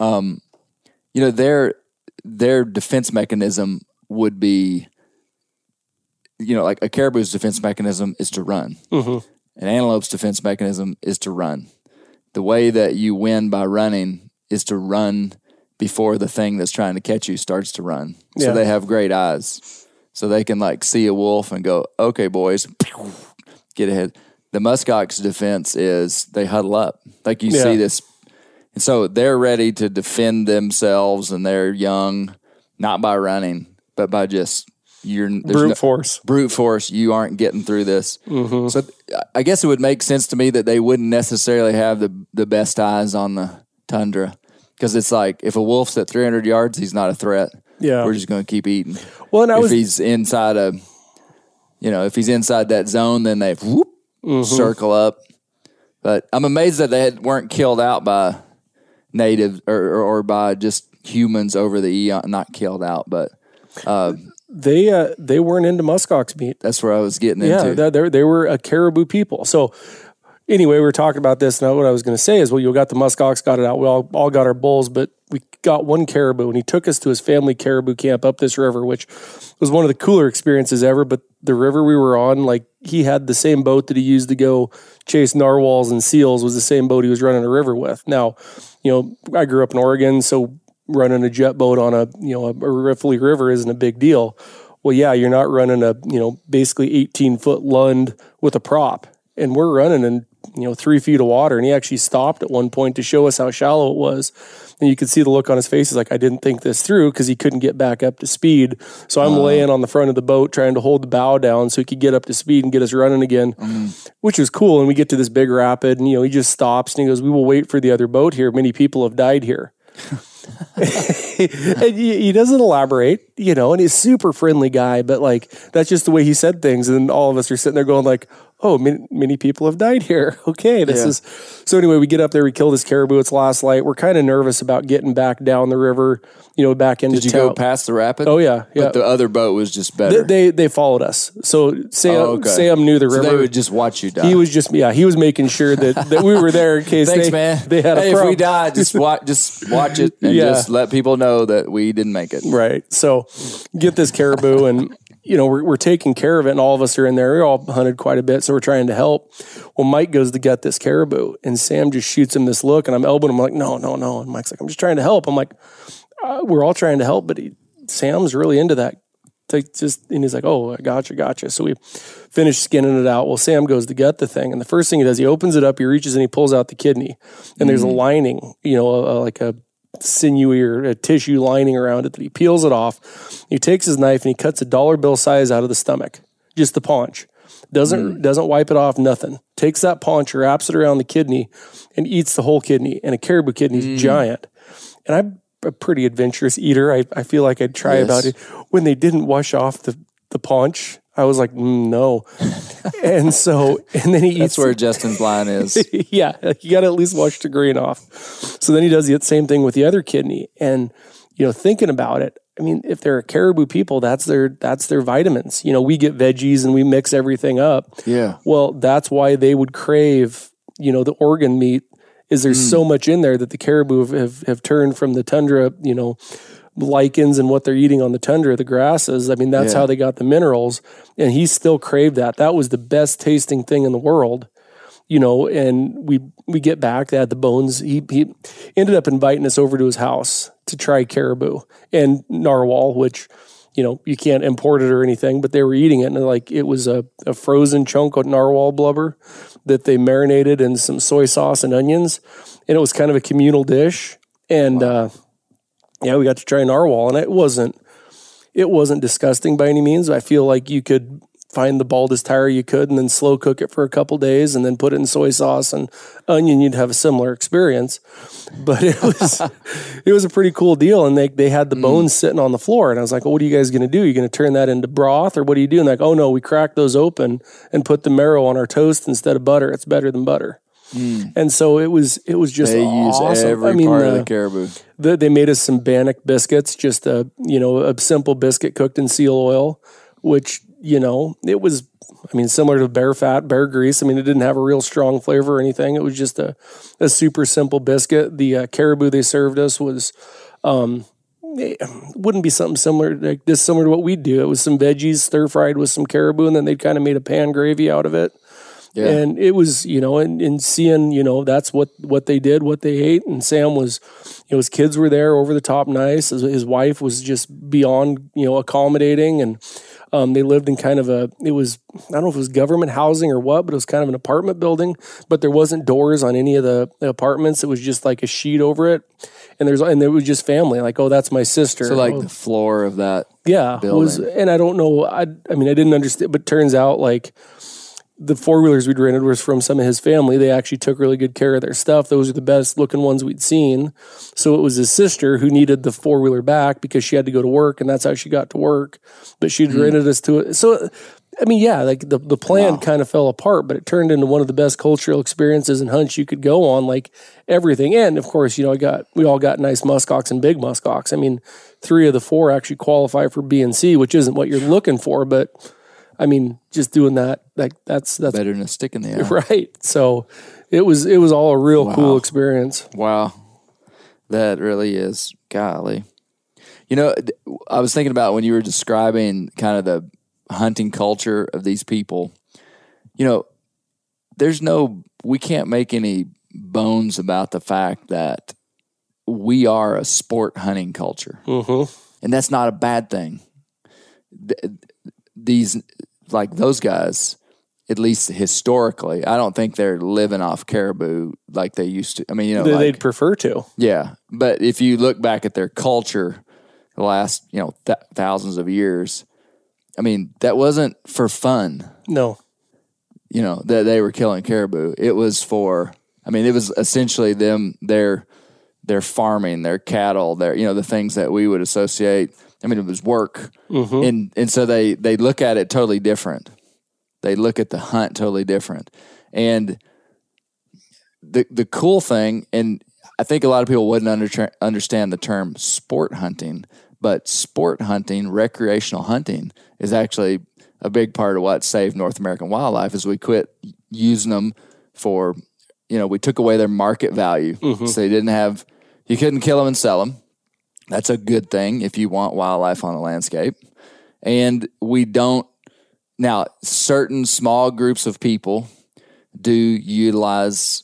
Um, you know, their their defense mechanism would be, you know, like a caribou's defense mechanism is to run. Mm-hmm. An antelope's defense mechanism is to run. The way that you win by running is to run before the thing that's trying to catch you starts to run. Yeah. So they have great eyes. So they can, like, see a wolf and go, okay, boys, get ahead. The muskox defense is they huddle up. Like, you yeah. see this. And so they're ready to defend themselves, and they're young, not by running, but by just you're, brute no, force. Brute force. You aren't getting through this. Mm-hmm. So I guess it would make sense to me that they wouldn't necessarily have the, the best eyes on the tundra, because it's like if a wolf's at three hundred yards, he's not a threat. Yeah, we're just going to keep eating. Well, and I if was, he's inside a, you know, if he's inside that zone, then they whoop, mm-hmm. circle up. But I'm amazed that they had, weren't killed out by native or, or, or by just humans over the eon. Not killed out, but uh, they uh, they weren't into muskox meat. That's where I was getting yeah, into. Yeah, they they were a caribou people. So. Anyway, we were talking about this, and what I was going to say is, well, you got the muskox, got it out. We all, all got our bulls, but we got one caribou, and he took us to his family caribou camp up this river, which was one of the cooler experiences ever. But the river we were on, like, he had the same boat that he used to go chase narwhals and seals was the same boat he was running a river with. Now, you know, I grew up in Oregon, so running a jet boat on a, you know, a, a riffly river isn't a big deal. Well, yeah, you're not running a, you know, basically eighteen-foot Lund with a prop, and we're running in, you know, three feet of water. And he actually stopped at one point to show us how shallow it was. And you could see the look on his face. He's like, I didn't think this through, because he couldn't get back up to speed. So I'm uh, laying on the front of the boat trying to hold the bow down so he could get up to speed and get us running again, mm. which was cool. And we get to this big rapid, and, you know, he just stops and he goes, we will wait for the other boat here. Many people have died here. And he doesn't elaborate, you know, and he's a super friendly guy, but, like, that's just the way he said things. And all of us are sitting there going, like, oh, many, many people have died here. Okay, this yeah. is... So anyway, we get up there, we kill this caribou, it's last light. We're kind of nervous about getting back down the river, you know, back into town. Did you town. go past the rapid? Oh, yeah, yeah. But the other boat was just better. They they, they followed us. So Sam, oh, okay. Sam knew the river. So they would just watch you die. He was just... Yeah, he was making sure that, that we were there in case Thanks, they, man. they had hey, a problem. If we died, just watch, just watch it and yeah. just let people know that we didn't make it. Right. So get this caribou and... you know, we're, we're taking care of it, and all of us are in there. We all hunted quite a bit, so we're trying to help. Well, Mike goes to gut this caribou, and Sam just shoots him this look, and I'm elbowing him. I'm like, no, no, no. And Mike's like, I'm just trying to help. I'm like, uh, we're all trying to help, but he, Sam's really into that. Like, just, and he's like, oh, I gotcha, gotcha. So we finish skinning it out. Well, Sam goes to gut the thing, and the first thing he does, he opens it up, he reaches, and he pulls out the kidney. And mm-hmm. there's a lining, you know, a, a, like a sinewy or a tissue lining around it, that he peels it off. He takes his knife and he cuts a dollar bill size out of the stomach, just the paunch. Doesn't mm. doesn't wipe it off, nothing. Takes that paunch, wraps it around the kidney, and eats the whole kidney. And a caribou kidney is mm. giant. And I'm a pretty adventurous eater. I, I feel like I'd try yes. about it. When they didn't wash off the, the paunch, I was like, mm, no. And so, and then he eats. That's where Justin's line is. Yeah. You got to at least wash the green off. So then he does the same thing with the other kidney. And, you know, thinking about it, I mean, if they're a caribou people, that's their, that's their vitamins. You know, we get veggies and we mix everything up. Yeah. Well, that's why they would crave, you know, the organ meat, is there's mm. so much in there that the caribou have, have, have turned from the tundra, you know, lichens and what they're eating on the tundra, the grasses. I mean, that's yeah. how they got the minerals. And he still craved that. That was the best tasting thing in the world, you know. And we we get back, they had the bones. He, he ended up inviting us over to his house to try caribou and narwhal, which, you know, you can't import it or anything, but they were eating it. And like, it was a, a frozen chunk of narwhal blubber that they marinated in some soy sauce and onions. And it was kind of a communal dish. And, wow. uh, yeah, we got to try narwhal, and it wasn't, it wasn't disgusting by any means. I feel like you could find the baldest tire you could and then slow cook it for a couple days and then put it in soy sauce and onion, you'd have a similar experience. But it was it was a pretty cool deal. And they they had the bones mm. sitting on the floor. And I was like, well, what are you guys going to do? Are you going to turn that into broth or what do you do? And like, oh no, we crack those open and put the marrow on our toast instead of butter. It's better than butter. Mm. And so it was it was just they awesome. Use every I mean, part uh, of the caribou. The, they made us some bannock biscuits, just a, you know, a simple biscuit cooked in seal oil, which... You know, it was, I mean, similar to bear fat, bear grease. I mean, it didn't have a real strong flavor or anything. It was just a, a super simple biscuit. The uh, caribou they served us was, um, it wouldn't be something similar, like this similar to what we do. It was some veggies stir-fried with some caribou, and then they kind of made a pan gravy out of it. Yeah. And it was, you know, and, and seeing, you know, that's what, what they did, what they ate. And Sam was, you know, his kids were there over the top nice. His, his wife was just beyond, you know, accommodating. And um, they lived in kind of a, it was, I don't know if it was government housing or what, but it was kind of an apartment building, but there wasn't doors on any of the apartments. It was just like a sheet over it. And there's, and there was just family, like, oh, that's my sister. So like oh. the floor of that. Yeah. Building. Was, and I don't know. I, I mean, I didn't understand, but turns out like, the four-wheelers we'd rented was from some of his family. They actually took really good care of their stuff. Those are the best-looking ones we'd seen. So it was his sister who needed the four-wheeler back because she had to go to work, and that's how she got to work. But she'd mm. rented us to it. So, I mean, yeah, like the, the plan wow. kind of fell apart, but it turned into one of the best cultural experiences and hunts you could go on, like everything. And, of course, you know, I got we all got nice muskox and big muskox. I mean, three of the four actually qualify for B and C, which isn't what you're looking for, but... I mean, just doing that, like that's that's better than a stick in the eye, right? So, it was it was all a real wow. cool experience. Wow, that really is, golly. You know, I was thinking about when you were describing kind of the hunting culture of these people. You know, there's no, we can't make any bones about the fact that we are a sport hunting culture, mm-hmm. and that's not a bad thing. Th- these. Like those guys, at least historically, I don't think they're living off caribou like they used to. I mean, you know, they, like, they'd prefer to. Yeah, but if you look back at their culture, the last you know th- thousands of years, I mean, that wasn't for fun. No, you know that they were killing caribou. It was for. I mean, it was essentially them their their farming, their cattle, their you know the things that we would associate. I mean, it was work, mm-hmm. and and so they, they look at it totally different. They look at the hunt totally different, and the the cool thing, and I think a lot of people wouldn't under, understand the term sport hunting, but sport hunting, recreational hunting, is actually a big part of what saved North American wildlife. Is we quit using them for, you know, we took away their market value, mm-hmm. so they didn't have, you couldn't kill them and sell them. That's a good thing if you want wildlife on a landscape. And we don't, now, certain small groups of people do utilize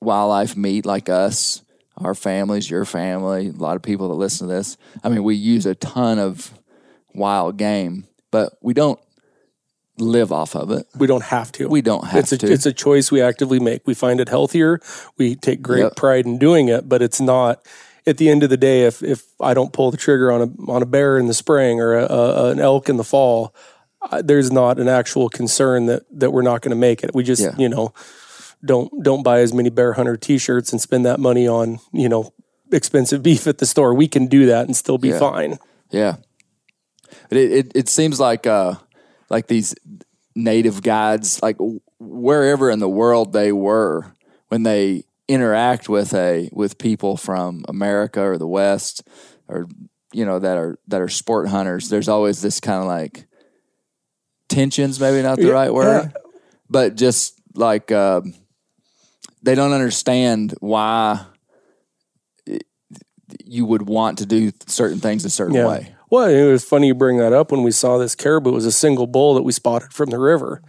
wildlife meat like us, our families, your family, a lot of people that listen to this. I mean, we use a ton of wild game, but we don't live off of it. We don't have to. We don't have it's a, to. It's a choice we actively make. We find it healthier. We take great yep. pride in doing it, but it's not... At the end of the day, if if I don't pull the trigger on a on a bear in the spring or a, a, an elk in the fall, I, there's not an actual concern that, that we're not going to make it. We just yeah. you know don't don't buy as many bear hunter t-shirts and spend that money on you know expensive beef at the store. We can do that and still be yeah. fine. Yeah, but it, it it seems like uh like these native guides, like wherever in the world they were when they interact with a with people from America or the West, or you know that are that are sport hunters. There's always this kind of like tensions, maybe not the yeah, right word, yeah. but just like uh, they don't understand why you would want to do certain things a certain yeah. way. Well, it was funny you bring that up. When we saw this caribou, it was a single bull that we spotted from the river.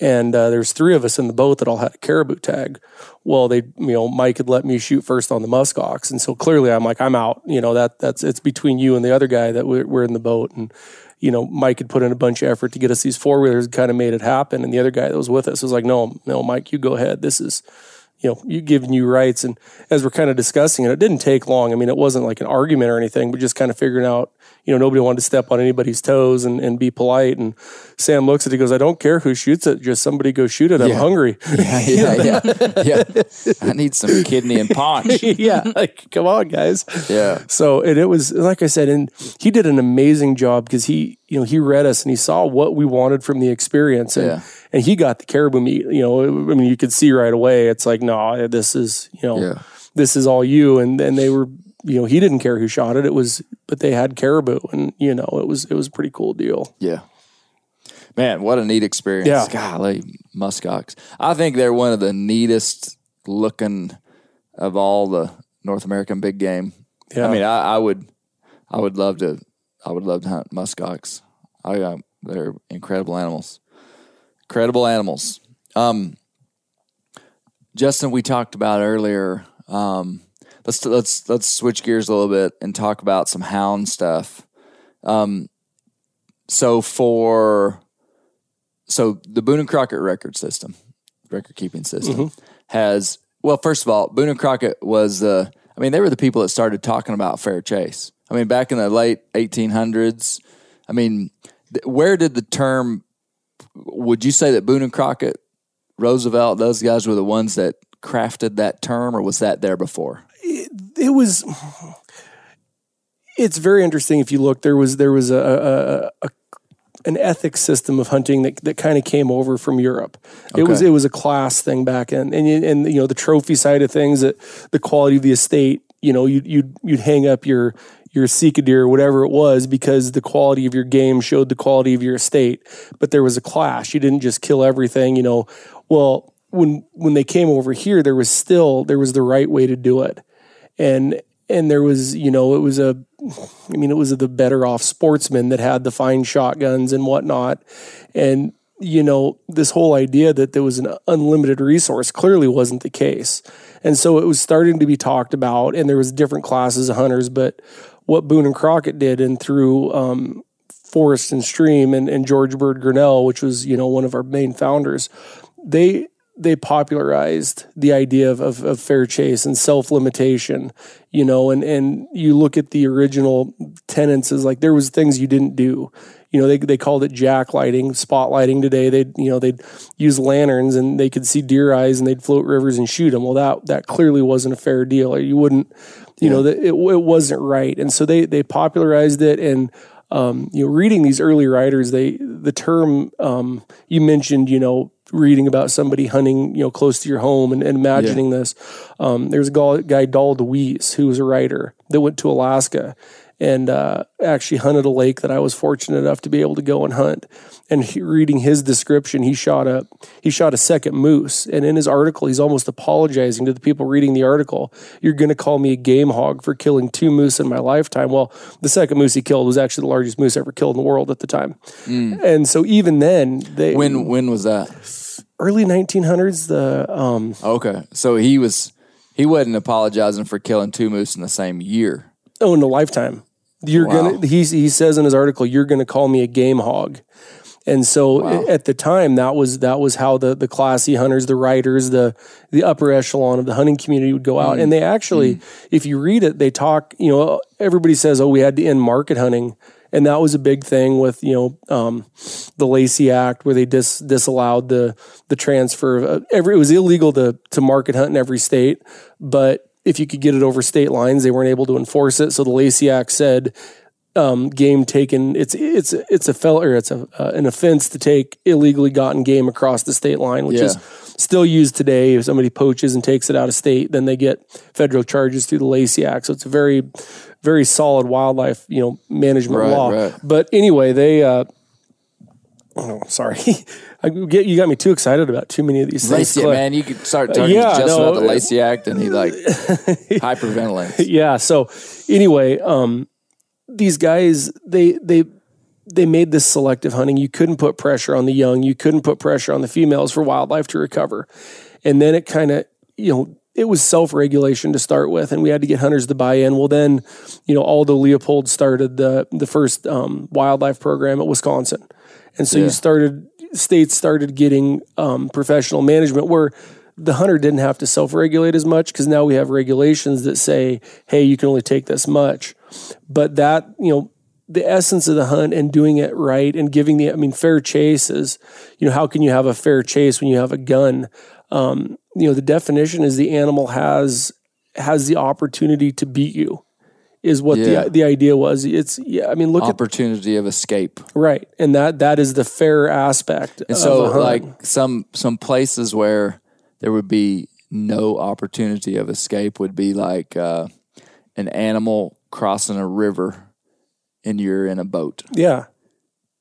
And uh, there's three of us in the boat that all had a caribou tag. Well, they, you know, Mike had let me shoot first on the muskox, and so clearly I'm like, I'm out. You know, that that's it's between you and the other guy that we're, we're in the boat. And you know, Mike had put in a bunch of effort to get us these four wheelers, kind of made it happen. And the other guy that was with us was like, no, no, Mike, you go ahead. This is, you know, you giving you rights. And as we're kind of discussing it, it didn't take long. I mean, it wasn't like an argument or anything, but just kind of figuring out, you know, nobody wanted to step on anybody's toes and, and be polite. And Sam looks at it, he goes, I don't care who shoots it. Just somebody go shoot it. I'm yeah. hungry. Yeah, yeah, yeah, yeah. I need some kidney and paunch. Yeah. Like, come on, guys. Yeah. So, and it was, like I said, and he did an amazing job because he, you know, he read us and he saw what we wanted from the experience. And, yeah. and he got the caribou meat, you know, I mean, you could see right away. It's like, no, nah, this is, you know, yeah. this is all you. And then they were, you know, he didn't care who shot it. It was, but they had caribou, and you know, it was, it was a pretty cool deal. Yeah, man, what a neat experience. Yeah. Golly, muskox. I think they're one of the neatest looking of all the North American big game. Yeah. I mean, I, I would, I would love to, I would love to hunt muskox. I, I they're incredible animals, incredible animals. Um, Justin, we talked about earlier, um, Let's let's let's switch gears a little bit and talk about some hound stuff. Um, so for so the Boone and Crockett record system, record keeping system mm-hmm. has well, first of all, Boone and Crockett was the uh, I mean, they were the people that started talking about fair chase. I mean, back in the late eighteen hundreds. I mean, th- where did the term? Would you say that Boone and Crockett, Roosevelt, those guys were the ones that crafted that term, or was that there before? It was, it's very interesting. If you look, there was, there was a, a, a an ethics system of hunting that, that kind of came over from Europe. Okay. It was, it was a class thing back in, and, and, and, you know, the trophy side of things, that the quality of the estate, you know, you'd, you'd, you'd hang up your, your Sika deer or whatever it was, because the quality of your game showed the quality of your estate. But there was a clash. You didn't just kill everything, you know, well, when, when they came over here, there was still, there was the right way to do it. And, and there was, you know, it was a, I mean, it was a, the better off sportsmen that had the fine shotguns and whatnot. And, you know, this whole idea that there was an unlimited resource clearly wasn't the case. And so it was starting to be talked about, and there was different classes of hunters, but what Boone and Crockett did, and through, um, Forest and Stream and, and George Bird Grinnell, which was, you know, one of our main founders, they, they popularized the idea of, of, of fair chase and self-limitation, you know, and, and you look at the original tenets as like, there was things you didn't do, you know, they, they called it jack lighting, spotlighting today. They'd, you know, they'd use lanterns and they could see deer eyes and they'd float rivers and shoot them. Well, that, that clearly wasn't a fair deal, or you wouldn't, you yeah. know, that it, it wasn't right. And so they, they popularized it. And, um, you know, reading these early writers, they, the term, um, you mentioned, you know, reading about somebody hunting, you know, close to your home and, and imagining yeah. this. Um, there's a guy, Dal DeWeese, who was a writer that went to Alaska and uh, actually hunted a lake that I was fortunate enough to be able to go and hunt. And he, reading his description, he shot a he shot a second moose. And in his article, he's almost apologizing to the people reading the article. You're going to call me a game hog for killing two moose in my lifetime. Well, the second moose he killed was actually the largest moose ever killed in the world at the time. Mm. And so even then, they when when was that? Early nineteen hundreds. The um, okay, so he was he wasn't apologizing for killing two moose in the same year. Oh, in a lifetime. You're wow. gonna. He he says in his article, you're gonna call me a game hog. And so wow. at the time, that was that was how the, the classy hunters, the writers, the the upper echelon of the hunting community would go out. Mm. And they actually, mm. if you read it, they talk. You know, everybody says, "Oh, we had to end market hunting," and that was a big thing with you know um, the Lacey Act, where they dis, disallowed the the transfer. Of every, it was illegal to to market hunt in every state, but if you could get it over state lines, they weren't able to enforce it. So the Lacey Act said, um, "Game taken it's it's it's a fel- or it's a, uh, an offense to take illegally gotten game across the state line," which yeah. is still used today. If somebody poaches and takes it out of state, then they get federal charges through the Lacey Act. So it's a very, very solid wildlife you know management right, law. Right. But anyway, they. Uh, Oh, sorry. I get, you got me too excited about too many of these Lacey, things. Lacey, man, you could start talking uh, yeah, to Justin no, about the Lacey Act and he like hyperventilates. Yeah. So anyway, um, these guys, they, they, they made this selective hunting. You couldn't put pressure on the young. You couldn't put pressure on the females for wildlife to recover. And then it kind of, you know, it was self-regulation to start with, and we had to get hunters to buy in. Well, then, you know, Aldo Leopold started the, the first um, wildlife program at Wisconsin. And so yeah. you started, states started getting um, professional management where the hunter didn't have to self-regulate as much, because now we have regulations that say, hey, you can only take this much. But that, you know, the essence of the hunt and doing it right and giving the, I mean, fair chases, you know, how can you have a fair chase when you have a gun? Um, you know, the definition is the animal has, has the opportunity to beat you is what yeah. the the idea was. It's, yeah, I mean, look opportunity at opportunity of escape. Right. And that, that is the fair aspect. And of so a like some, some places where there would be no opportunity of escape would be like uh, an animal crossing a river and you're in a boat. Yeah.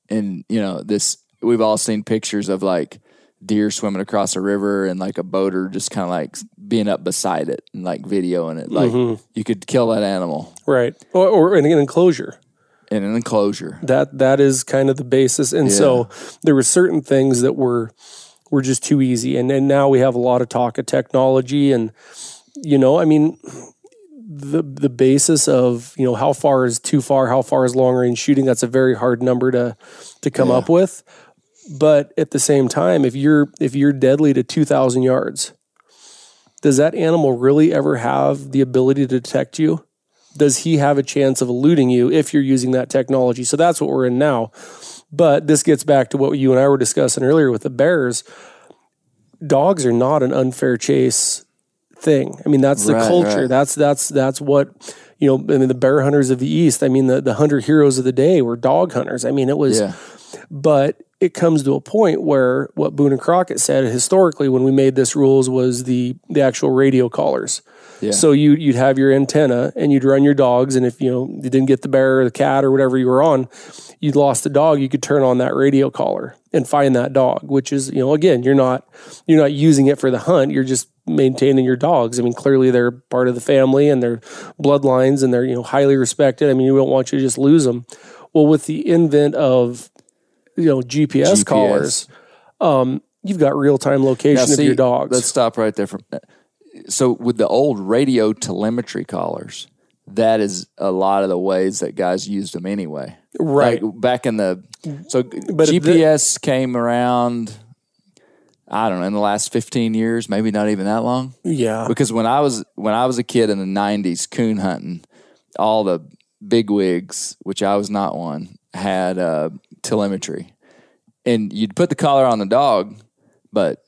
And, you know, this, we've all seen pictures of like deer swimming across a river and like a boater just kind of like being up beside it and like videoing it. Like mm-hmm. you could kill that animal. Right. Or, or in an enclosure. In an enclosure. That, that is kind of the basis. And yeah. so there were certain things that were, were just too easy. And, and now we have a lot of talk of technology and, you know, I mean, the the basis of, you know, how far is too far, how far is long range shooting, that's a very hard number to to come yeah. up with. But at the same time, if you're if you're deadly to two thousand yards, does that animal really ever have the ability to detect you? Does he have a chance of eluding you if you're using that technology? So that's what we're in now. But this gets back to what you and I were discussing earlier with the bears. Dogs are not an unfair chase thing. I mean, that's the right, culture. Right. That's, that's, that's what, you know, I mean, the bear hunters of the East, I mean, the, the hunter heroes of the day were dog hunters. I mean, it was, yeah. but it comes to a point where what Boone and Crockett said historically, when we made this rules, was the, the actual radio callers. Yeah. So you, you'd have your antenna and you'd run your dogs. And if, you know, you didn't get the bear or the cat or whatever you were on, you'd lost the dog, you could turn on that radio caller and find that dog, which is, you know, again, you're not, you're not using it for the hunt. You're just maintaining your dogs. I mean, clearly they're part of the family and they're bloodlines and they're, you know, highly respected. I mean, you don't want you to just lose them. Well, with the invent of, you know, G P S, G P S. callers, um, you've got real-time location now, see, of your dogs. Let's stop right there. From, so with the old radio telemetry callers, that is a lot of the ways that guys used them anyway. Right. Like back in the, so but G P S the, came around, I don't know, in the last fifteen years, maybe not even that long. Yeah. Because when I was when I was a kid in the nineties, coon hunting, all the bigwigs, which I was not one, had uh, telemetry. And you'd put the collar on the dog, but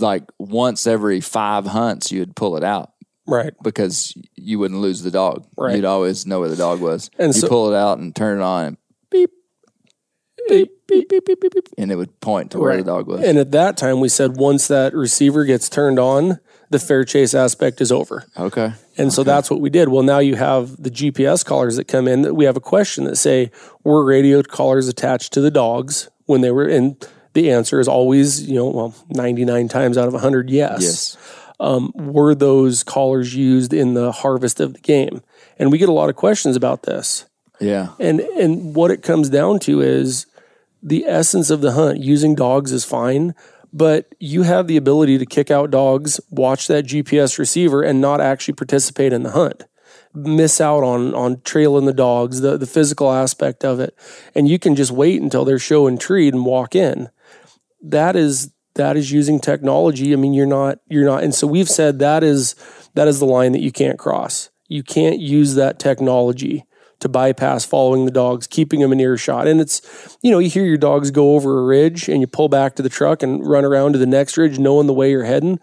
like once every five hunts, you'd pull it out. Right. Because you wouldn't lose the dog. Right. You'd always know where the dog was. And so, you pull it out and turn it on and beep. Beep, beep, beep, beep, beep, beep. And it would point to where right. the dog was. And at that time, we said once that receiver gets turned on, the fair chase aspect is over. Okay. And okay. so that's what we did. Well, now you have the G P S callers that come in. That we have a question that say, were radio callers attached to the dogs when they were in? The answer is always, you know, well, ninety-nine times out of one hundred, yes. Yes. Um, were those callers used in the harvest of the game? And we get a lot of questions about this. Yeah. And and what it comes down to is the essence of the hunt. Using dogs is fine, but you have the ability to kick out dogs, watch that G P S receiver, and not actually participate in the hunt. Miss out on on trailing the dogs, the, the physical aspect of it. And you can just wait until they're show and treat and walk in. That is that is using technology. I mean, you're not you're not and so we've said that is that is the line that you can't cross. You can't use that technology to bypass following the dogs, keeping them in earshot. And it's, you know, you hear your dogs go over a ridge and you pull back to the truck and run around to the next ridge, knowing the way you're heading.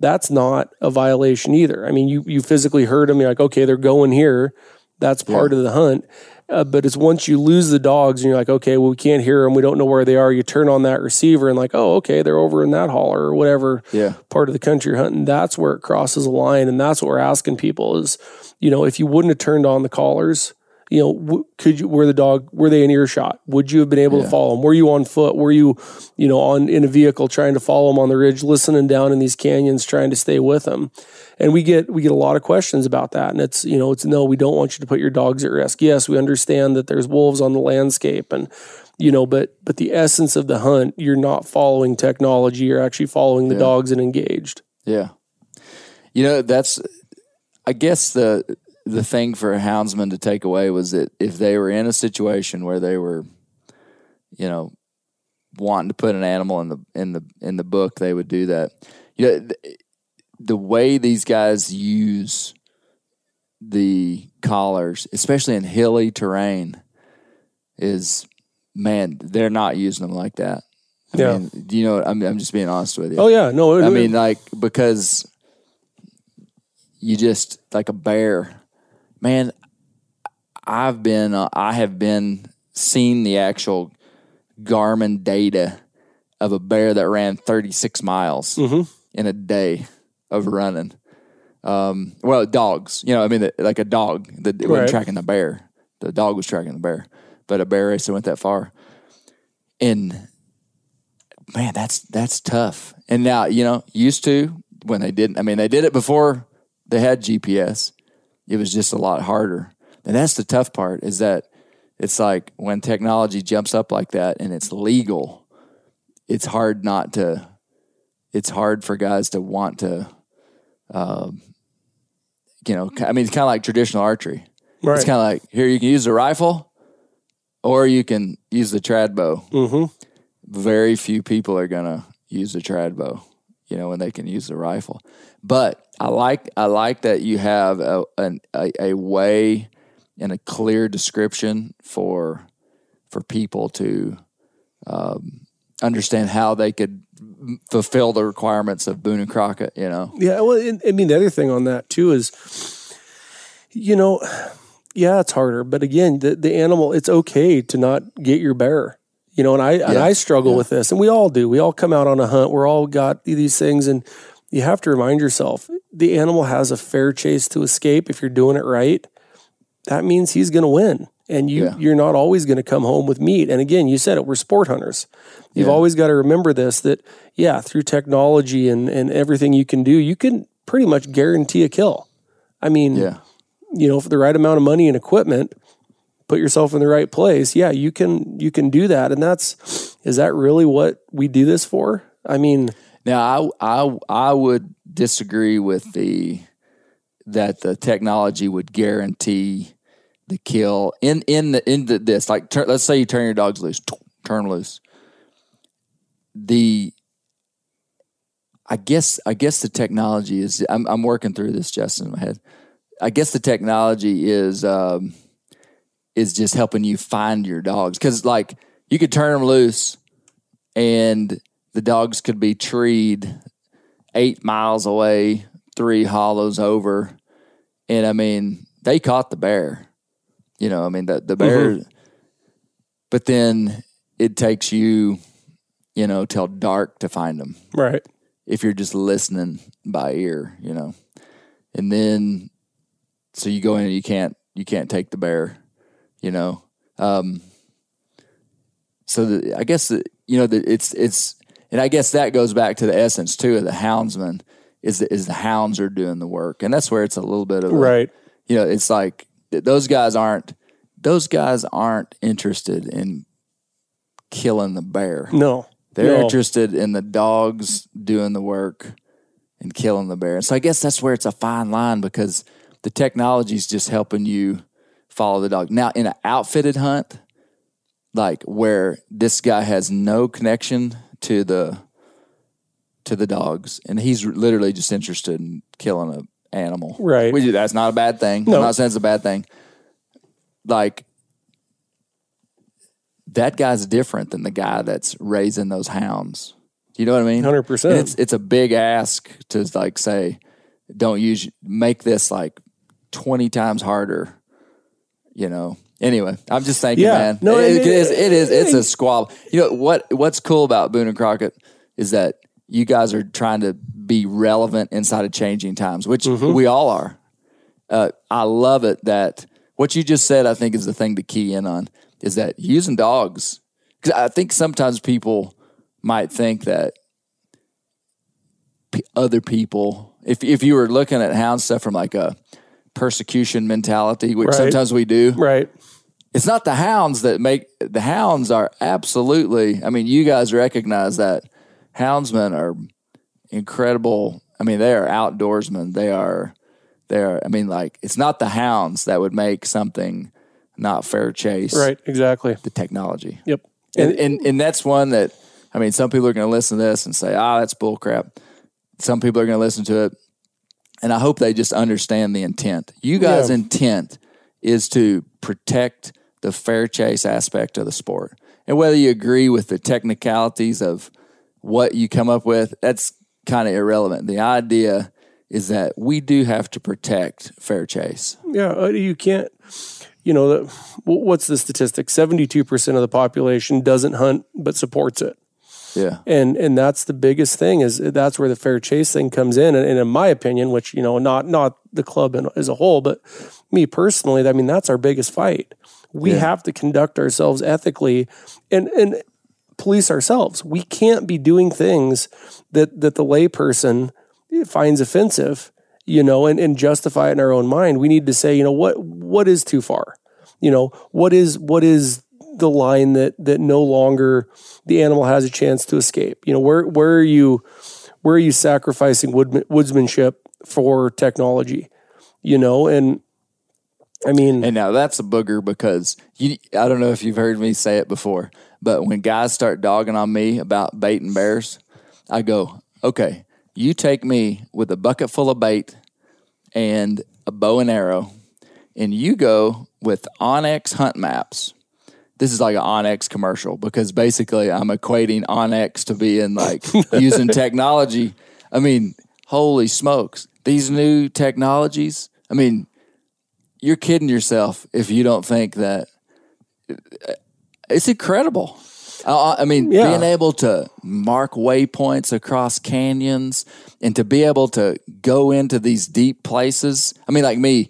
That's not a violation either. I mean, you you physically hurt them. You're like, okay, they're going here. That's part yeah. of the hunt. Uh, but it's once you lose the dogs and you're like, okay, well, we can't hear them. We don't know where they are. You turn on that receiver and like, oh, okay, they're over in that holler or whatever yeah. part of the country you're hunting. That's where it crosses a line. And that's what we're asking people is, you know, if you wouldn't have turned on the collars, you know, could you, were the dog, were they in earshot? Would you have been able yeah. to follow them? Were you on foot? Were you, you know, on in a vehicle trying to follow them on the ridge, listening down in these canyons, trying to stay with them? And we get, we get a lot of questions about that. And it's, you know, it's no, we don't want you to put your dogs at risk. Yes, we understand that there's wolves on the landscape and, you know, but, but the essence of the hunt, you're not following technology. You're actually following the yeah. dogs and engaged. Yeah. You know, that's, I guess the, the thing for a houndsman to take away was that if they were in a situation where they were, you know, wanting to put an animal in the in the in the book, they would do that. Yeah, you know, th- the way these guys use the collars, especially in hilly terrain, is, man, they're not using them like that. I yeah. mean, you know, I'm, I'm just being honest with you. Oh, yeah. No, it, I mean, like, because you just, like a bear, man, I've been, uh, I have been seeing the actual Garmin data of a bear that ran thirty-six miles mm-hmm. in a day of running. Um, well, dogs, you know, I mean, the, like a dog that right. wasn't tracking the bear. The dog was tracking the bear, but a bear racer went that far. And man, that's, that's tough. And now, you know, used to when they didn't, I mean, they did it before they had G P S. It was just a lot harder. And that's the tough part, is that it's like when technology jumps up like that and it's legal, it's hard not to, it's hard for guys to want to, um, you know, I mean, it's kind of like traditional archery. Right. It's kind of like, here, you can use the rifle or you can use the trad bow. Mm-hmm. Very few people are going to use the trad bow, you know, when they can use the rifle. But I like, I like that you have a, an, a, a way and a clear description for, for people to, um, understand how they could fulfill the requirements of Boone and Crockett, you know? Yeah, well, I mean, the other thing on that, too, is, you know, yeah, it's harder. But, again, the, the animal, it's okay to not get your bear, you know, and I yeah. and I struggle yeah. with this. And we all do. We all come out on a hunt. We're all got these things. And you have to remind yourself, the animal has a fair chase to escape. If you're doing it right, that means he's going to win. And you, yeah. you're not always going to come home with meat. And again, you said it, we're sport hunters. You've yeah. always got to remember this, that, yeah, through technology and, and everything you can do, you can pretty much guarantee a kill. I mean, yeah. you know, for the right amount of money and equipment, put yourself in the right place. Yeah, you can you can do that. And that's, is that really what we do this for? I mean. Now, I, I, I would disagree with the, that the technology would guarantee the kill in in the in the, this like tur- let's say you turn your dogs loose, turn them loose. The I guess I guess the technology is I'm I'm working through this, Justin, in my head. I guess the technology is um, is just helping you find your dogs, because like you could turn them loose and the dogs could be treed eight miles away, three hollows over, and I mean they caught the bear. You know, I mean, the, the bear, mm-hmm. but then it takes you, you know, till dark to find them. Right. If you're just listening by ear, you know, and then, so you go in and you can't, you can't take the bear, you know? Um, so the, I guess, the, you know, the, it's, it's, and I guess that goes back to the essence too of the houndsman is the, is the hounds are doing the work. And that's where it's a little bit of, right. a, you know, it's like, Those guys aren't. Those guys aren't interested in killing the bear. No, they're no. interested in the dogs doing the work and killing the bear. And so I guess that's where it's a fine line, because the technology is just helping you follow the dog. Now, in an outfitted hunt, like where this guy has no connection to the to the dogs, and he's literally just interested in killing a. animal, right? We do. That's not a bad thing. No. I'm not saying it's a bad thing. Like that guy's different than the guy that's raising those hounds. You know what I mean? Hundred percent. It's it's a big ask to like say, don't use make this like twenty times harder. You know. Anyway, I'm just thinking, yeah. man. No, it, it, it, it is. It is. It's a squabble. You know what? What's cool about Boone and Crockett is that you guys are trying to be relevant inside of changing times, which mm-hmm. we all are. Uh, I love it that what you just said, I think is the thing to key in on, is that using dogs. Because I think sometimes people might think that p- other people, if if you were looking at hound stuff from like a persecution mentality, which right. sometimes we do. Right. It's not the hounds that make, the hounds are absolutely, I mean, you guys recognize that houndsmen are incredible. I mean, they are outdoorsmen. They are, they are, I mean, like, it's not the hounds that would make something not fair chase. Right, exactly. The technology. Yep. And and, and that's one that, I mean, some people are going to listen to this and say, ah, oh, that's bull crap. some people are going to listen to it, and I hope they just understand the intent. You guys' yeah. intent is to protect the fair chase aspect of the sport. And whether you agree with the technicalities of what you come up with, that's kind of irrelevant. The idea is that we do have to protect fair chase. Yeah, you can't, you know, the, what's the statistic? seventy-two percent of the population doesn't hunt but supports it. Yeah. And and that's the biggest thing, is that's where the fair chase thing comes in. And, and in my opinion, which, you know, not not the club as a whole, but me personally, I mean, that's our biggest fight. We yeah. have to conduct ourselves ethically and, and police ourselves. We can't be doing things that, that the layperson finds offensive, you know, and, and justify it in our own mind. We need to say, you know, what what is too far? You know, what is what is the line that that no longer the animal has a chance to escape? You know, where where are you where are you sacrificing wood, woodsmanship for technology? You know, and I mean, and now that's a booger, because you, I don't know if you've heard me say it before, but when guys start dogging on me about baiting bears, I go, okay, you take me with a bucket full of bait and a bow and arrow, and you go with Onyx hunt maps. This is like an Onyx commercial, because basically I'm equating Onyx to being like using technology. I mean, holy smokes. These new technologies, I mean, you're kidding yourself if you don't think that it's incredible. I, I mean, yeah. being able to mark waypoints across canyons and to be able to go into these deep places. I mean, like me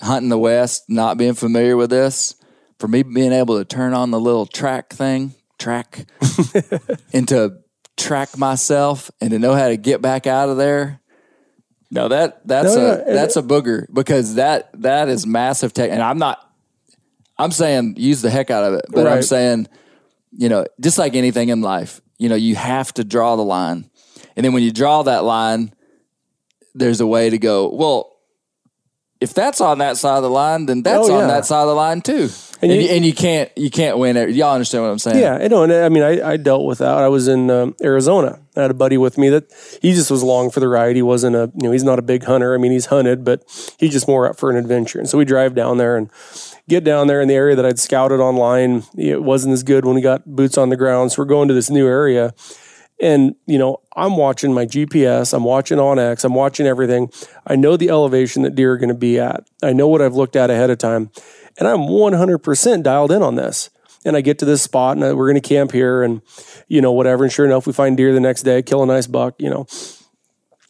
hunting the West, not being familiar with this. For me, being able to turn on the little track thing, track, and to track myself and to know how to get back out of there. No, that that's no, a no, that's it, a booger, because that that is massive tech. And I'm not, I'm saying use the heck out of it, but right. I'm saying, you know, just like anything in life, you know, you have to draw the line, and then when you draw that line, there's a way to go, well, if that's on that side of the line, then that's oh, yeah. on that side of the line too. And, and, you, and you can't, you can't win it. Y'all understand what I'm saying? Yeah, I know. And I mean, I, I dealt with that. I was in um, Arizona. I had a buddy with me that he just was along for the ride. He wasn't a, you know, he's not a big hunter. I mean, he's hunted, but he's just more up for an adventure. And so we drive down there and get down there in the area that I'd scouted online. It wasn't as good when we got boots on the ground. So we're going to this new area. And, you know, I'm watching my G P S, I'm watching Onyx, I'm watching everything. I know the elevation that deer are going to be at. I know what I've looked at ahead of time. And I'm one hundred percent dialed in on this. And I get to this spot, and I, we're going to camp here and, you know, whatever. And sure enough, we find deer the next day, kill a nice buck, you know.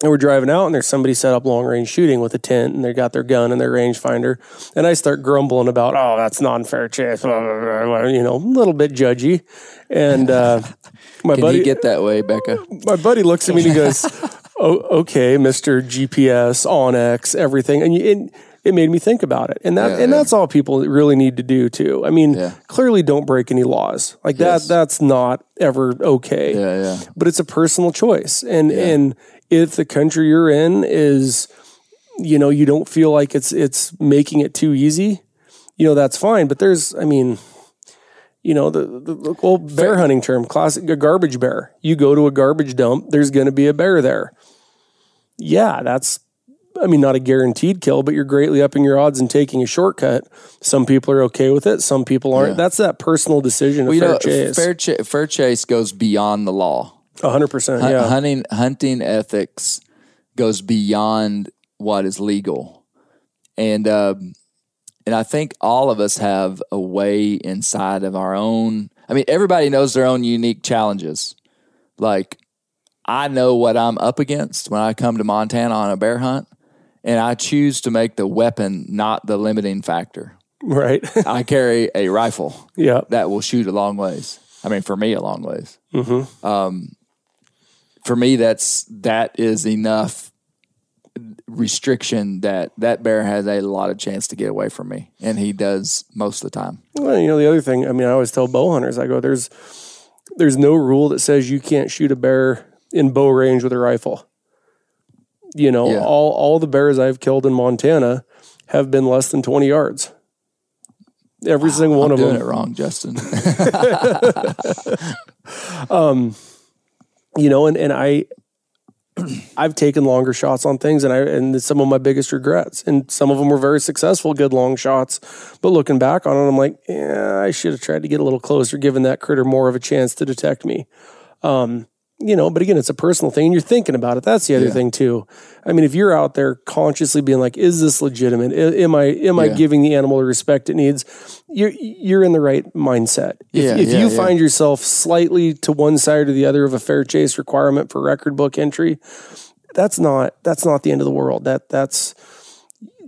And we're driving out, and there's somebody set up long-range shooting with a tent, and they got their gun and their rangefinder. And I start grumbling about, oh, that's not fair chase, you know, a little bit judgy. And uh, my Can buddy... Can you get that way, Becca? My buddy looks at me and he goes, oh, okay, Mister G P S, Onyx, everything. And you... And, it made me think about it. And that yeah, and yeah. that's all people really need to do too. I mean, yeah. clearly don't break any laws. Like yes. that that's not ever okay. Yeah, yeah. But it's a personal choice. And yeah. and if the country you're in is, you know, you don't feel like it's it's making it too easy, you know, that's fine. But there's, I mean, you know, the, the old bear hunting term, classic, a garbage bear. You go to a garbage dump, there's going to be a bear there. Yeah, that's I mean, not a guaranteed kill, but you're greatly upping your odds and taking a shortcut. Some people are okay with it. Some people aren't. Yeah. That's that personal decision. Well, of fair know, chase. Fair, cha- fair chase goes beyond the law. A hundred percent. Yeah. Hunting, hunting ethics goes beyond what is legal. And, um, and I think all of us have a way inside of our own. I mean, everybody knows their own unique challenges. Like, I know what I'm up against when I come to Montana on a bear hunt. And I choose to make the weapon not the limiting factor. Right. I carry a rifle yeah. that will shoot a long ways. I mean, for me, a long ways. Mm-hmm. Um, for me, that's that is enough restriction that that bear has a lot of chance to get away from me. And he does most of the time. Well, you know, the other thing, I mean, I always tell bow hunters, I go, there's there's no rule that says you can't shoot a bear in bow range with a rifle. You know, yeah. all, all the bears I've killed in Montana have been less than twenty yards. Every wow, single one I'm of doing them. Doing it wrong, Justin. um, you know, and, and I, I've taken longer shots on things, and I and it's some of my biggest regrets. And some of them were very successful, good long shots. But looking back on it, I'm like, yeah, I should have tried to get a little closer, given that critter more of a chance to detect me. Um, you know, but again, it's a personal thing, and you're thinking about it. That's the other yeah. thing too. I mean, if you're out there consciously being like, is this legitimate? Am I, am yeah. I giving the animal the respect it needs? You're, you're in the right mindset. If, yeah, if yeah, you yeah. find yourself slightly to one side or the other of a fair chase requirement for record book entry, that's not, that's not the end of the world. That that's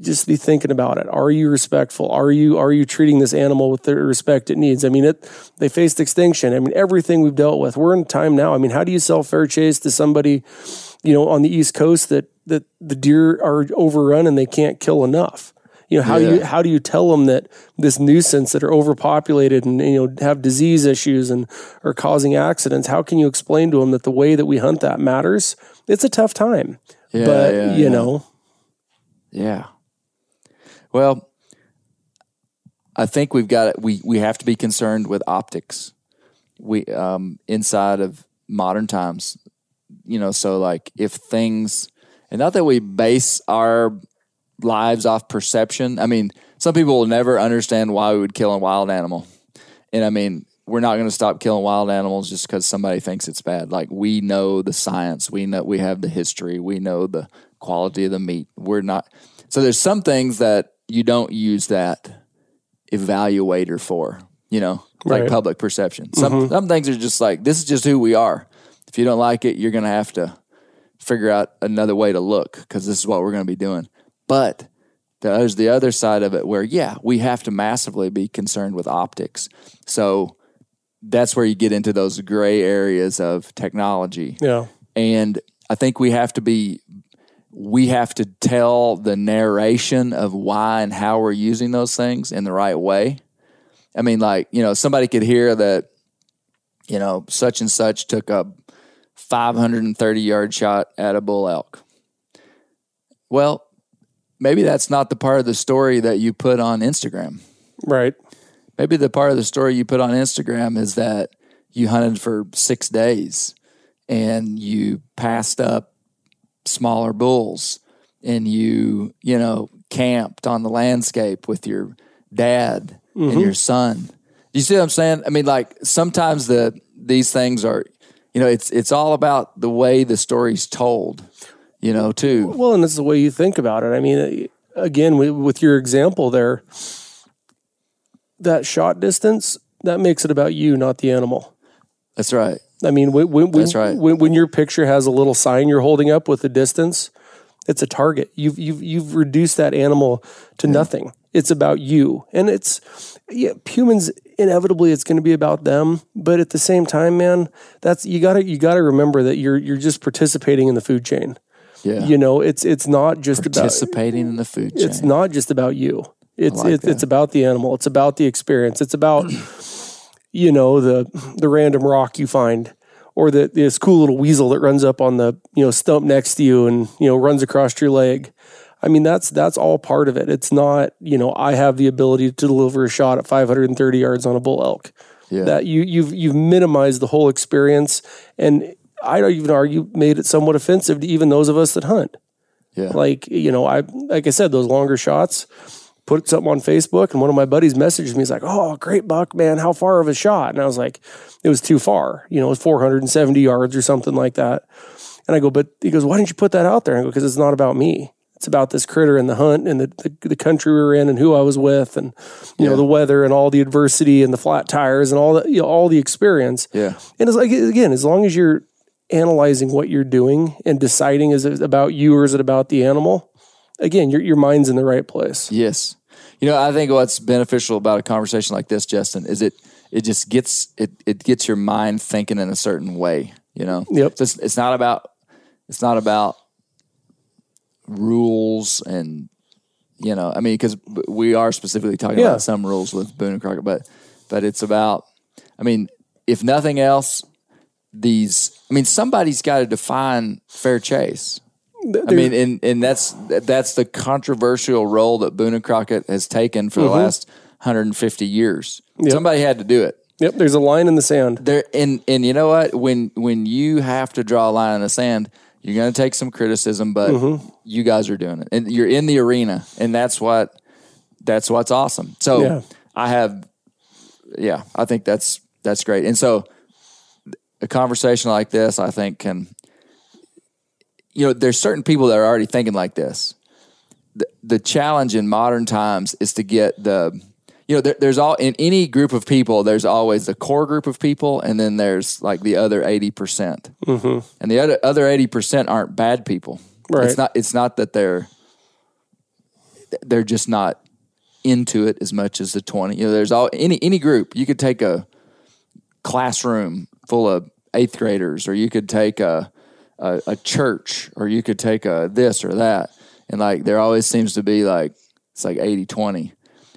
just be thinking about it. Are you respectful? Are you, are you treating this animal with the respect it needs? I mean, it, they faced extinction. I mean, everything we've dealt with, we're in time now. I mean, how do you sell fair chase to somebody, you know, on the East Coast that, that the deer are overrun and they can't kill enough? You know, how yeah. you, how do you tell them that this nuisance that are overpopulated and, you know, have disease issues and are causing accidents? How can you explain to them that the way that we hunt that matters? It's a tough time, yeah, but yeah, you yeah. know, yeah. Well, I think we've got we we have to be concerned with optics. We um, inside of modern times, you know. So like if things, and not that we base our lives off perception. I mean, some people will never understand why we would kill a wild animal, and I mean, we're not going to stop killing wild animals just because somebody thinks it's bad. Like we know the science, we know we have the history, we know the quality of the meat. We're not. So there's some things that you don't use that evaluator for, you know, like right. public perception. Some mm-hmm. some things are just like, this is just who we are. If you don't like it, you're going to have to figure out another way to look because this is what we're going to be doing. But there's the other side of it where, yeah, we have to massively be concerned with optics. So that's where you get into those gray areas of technology. Yeah. And I think we have to be... we have to tell the narration of why and how we're using those things in the right way. I mean, like, you know, somebody could hear that, you know, such and such took a five hundred thirty yard shot at a bull elk. Well, maybe that's not the part of the story that you put on Instagram. Right. Maybe the part of the story you put on Instagram is that you hunted for six days and you passed up smaller bulls and you, you know, camped on the landscape with your dad mm-hmm. and your son. You see what I'm saying? I mean, like sometimes the, these things are, you know, it's, it's all about the way the story's told, you know, too. Well, and it's the way you think about it. I mean, again, we, with your example there, that shot distance, that makes it about you, not the animal. That's right. I mean, when when, when, right. when when your picture has a little sign you're holding up with the distance, it's a target. You've you've you've reduced that animal to yeah. nothing. It's about you, and it's yeah, humans. Inevitably, it's going to be about them. But at the same time, man, that's you gotta you gotta remember that you're you're just participating in the food chain. Yeah, you know, it's it's not just participating about participating in the food chain. It's not just about you. It's like it's, it's about the animal. It's about the experience. It's about. you know, the, the random rock you find or the, this cool little weasel that runs up on the, you know, stump next to you and, you know, runs across your leg. I mean, that's, that's all part of it. It's not, you know, I have the ability to deliver a shot at five hundred thirty yards on a bull elk. Yeah. That you, you've, you've minimized the whole experience. And I don't even argue made it somewhat offensive to even those of us that hunt. Yeah. Like, you know, I, like I said, those longer shots, put something on Facebook, and one of my buddies messaged me. He's like, oh, great buck, man. How far of a shot? And I was like, it was too far. You know, it was four hundred seventy yards or something like that. And I go, but he goes, why didn't you put that out there? And I go, because it's not about me. It's about this critter and the hunt and the, the, the country we were in and who I was with and, you yeah. know, the weather and all the adversity and the flat tires and all the, you know, all the experience. Yeah. And it's like, again, as long as you're analyzing what you're doing and deciding, is it about you or is it about the animal? Again, your your mind's in the right place. Yes. You know, I think what's beneficial about a conversation like this, Justin, is it it just gets it it gets your mind thinking in a certain way. You know, yep. So it's, it's not about it's not about rules and you know, I mean, because we are specifically talking yeah. about some rules with Boone and Crockett, but but it's about, I mean, if nothing else, these. I mean, somebody's got to define fair chase. They're, I mean, and, and that's that's the controversial role that Boone and Crockett has taken for mm-hmm. the last one hundred fifty years. Yep. Somebody had to do it. Yep, there's a line in the sand. There, and and you know what? When when you have to draw a line in the sand, you're going to take some criticism, but mm-hmm. you guys are doing it, and you're in the arena, and that's what that's what's awesome. So yeah. I have, yeah, I think that's that's great. And so a conversation like this, I think, can, you know, there's certain people that are already thinking like this. The, the challenge in modern times is to get the, you know, there, there's all in any group of people, there's always the core group of people, and then there's like the other eighty percent. Mm-hmm. And the other other eighty percent aren't bad people. Right. It's not it's not that they're they're just not into it as much as the twenty. You know, there's all any any group. You could take a classroom full of eighth graders, or you could take a a, a church, or you could take a this or that. And like there always seems to be like it's like eighty twenty.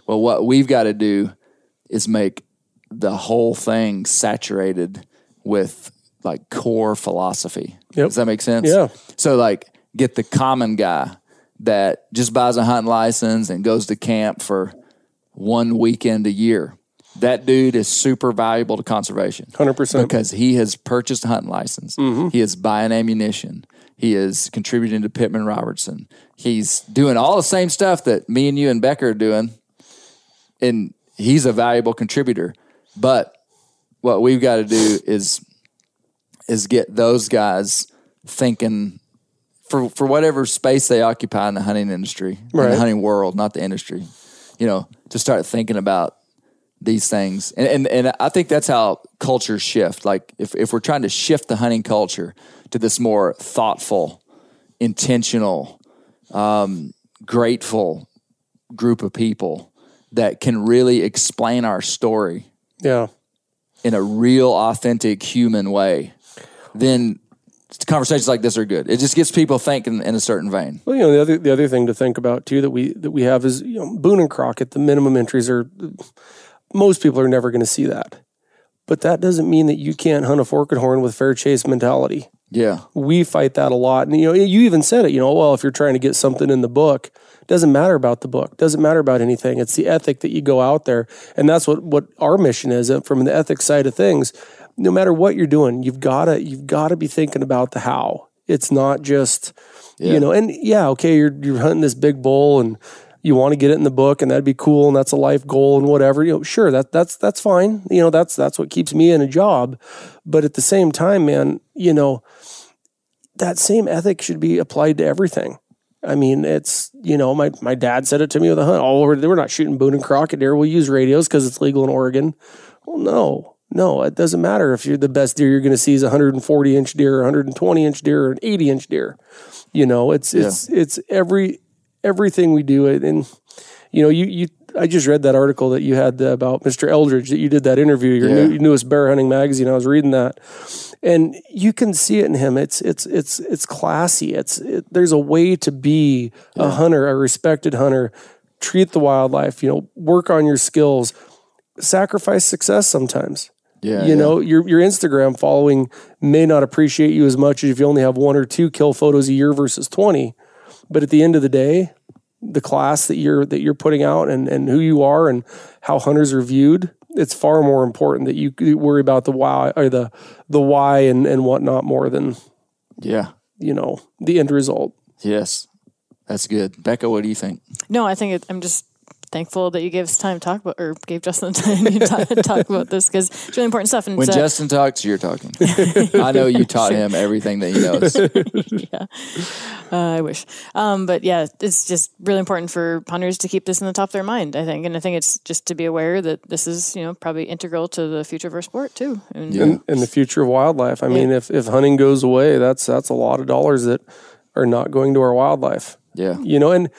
Well, what we've got to do is make the whole thing saturated with like core philosophy. Yep. Does that make sense? Yeah. So like get the common guy that just buys a hunting license and goes to camp for one weekend a year. That dude is super valuable to conservation. one hundred percent. Because he has purchased a hunting license. Mm-hmm. He is buying ammunition. He is contributing to Pittman Robertson. He's doing all the same stuff that me and you and Becker are doing. And he's a valuable contributor, but what we've got to do is is get those guys thinking for for whatever space they occupy in the hunting industry, right. in the hunting world, not the industry. You know, to start thinking about these things, and and, and I think that's how cultures shift. Like if, if we're trying to shift the hunting culture to this more thoughtful, intentional, um, grateful group of people. That can really explain our story, yeah, in a real, authentic, human way. Then conversations like this are good. It just gets people thinking in a certain vein. Well, you know, the other the other thing to think about too that we that we have is, you know, Boone and Crockett. The minimum entries are most people are never going to see that, but that doesn't mean that you can't hunt a forked horn with fair chase mentality. Yeah, we fight that a lot, and you know, you even said it. You know, well, if you're trying to get something in the book. Doesn't matter about the book. Doesn't matter about anything. It's the ethic that you go out there. And that's what, what our mission is from the ethics side of things. No matter what you're doing, you've got to you've got to be thinking about the how. It's not just, yeah. you know, and yeah, okay, you're you're hunting this big bull and you want to get it in the book and that'd be cool and that's a life goal and whatever. You know, sure, that that's that's fine. You know, that's that's what keeps me in a job. But at the same time, man, you know, that same ethic should be applied to everything. I mean, it's, you know, my, my dad said it to me with a hunt. Oh, we're, we're not shooting Boone and Crockett deer. We'll use radios because it's legal in Oregon. Well, no, no, it doesn't matter if you're the best deer you're going to see is one hundred forty inch deer, one hundred twenty inch deer, or an eighty inch deer. You know, it's, yeah. it's, it's every, everything we do. And, you know, you, you, I just read that article that you had about Mister Eldridge that you did that interview, your, yeah. new, your newest Bear Hunting Magazine. I was reading that and you can see it in him. It's, it's, it's, it's classy. It's, it, there's a way to be yeah. a hunter, a respected hunter, treat the wildlife, you know, work on your skills, sacrifice success sometimes. Yeah, you yeah. know, your, your Instagram following may not appreciate you as much as if you only have one or two kill photos a year versus twenty. But at the end of the day, the class that you're that you're putting out and, and who you are and how hunters are viewed, it's far more important that you worry about the why or the the why and, and whatnot more than yeah, you know, the end result. Yes. That's good. Becca, what do you think? No, I think it, I'm just thankful that you gave us time to talk about or gave Justin time to talk about this because it's really important stuff. And when so, Justin talks, you're talking. I know you taught sure. him everything that he knows. yeah. Uh, I wish. Um, but yeah, it's just really important for hunters to keep this in the top of their mind, I think. And I think it's just to be aware that this is, you know, probably integral to the future of our sport too. And, yeah. and, and the future of wildlife. I yeah. mean, if, if hunting goes away, that's, that's a lot of dollars that are not going to our wildlife. Yeah. You know, and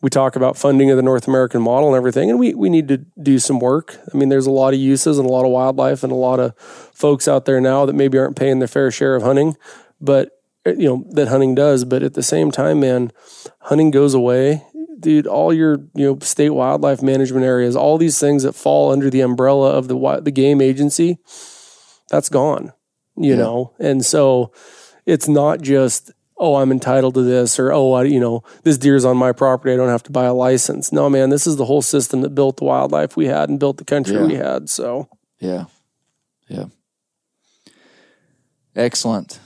we talk about funding of the North American model and everything, and we, we need to do some work. I mean, there's a lot of uses and a lot of wildlife and a lot of folks out there now that maybe aren't paying their fair share of hunting, but you know, that hunting does. But at the same time, man, hunting goes away. Dude, all your, you know, state wildlife management areas, all these things that fall under the umbrella of the the game agency, that's gone, you yeah. know? And so it's not just, oh, I'm entitled to this, or, oh, I, you know, this deer's on my property. I don't have to buy a license. No, man, this is the whole system that built the wildlife we had and built the country yeah. we had. So, yeah. Yeah. Excellent.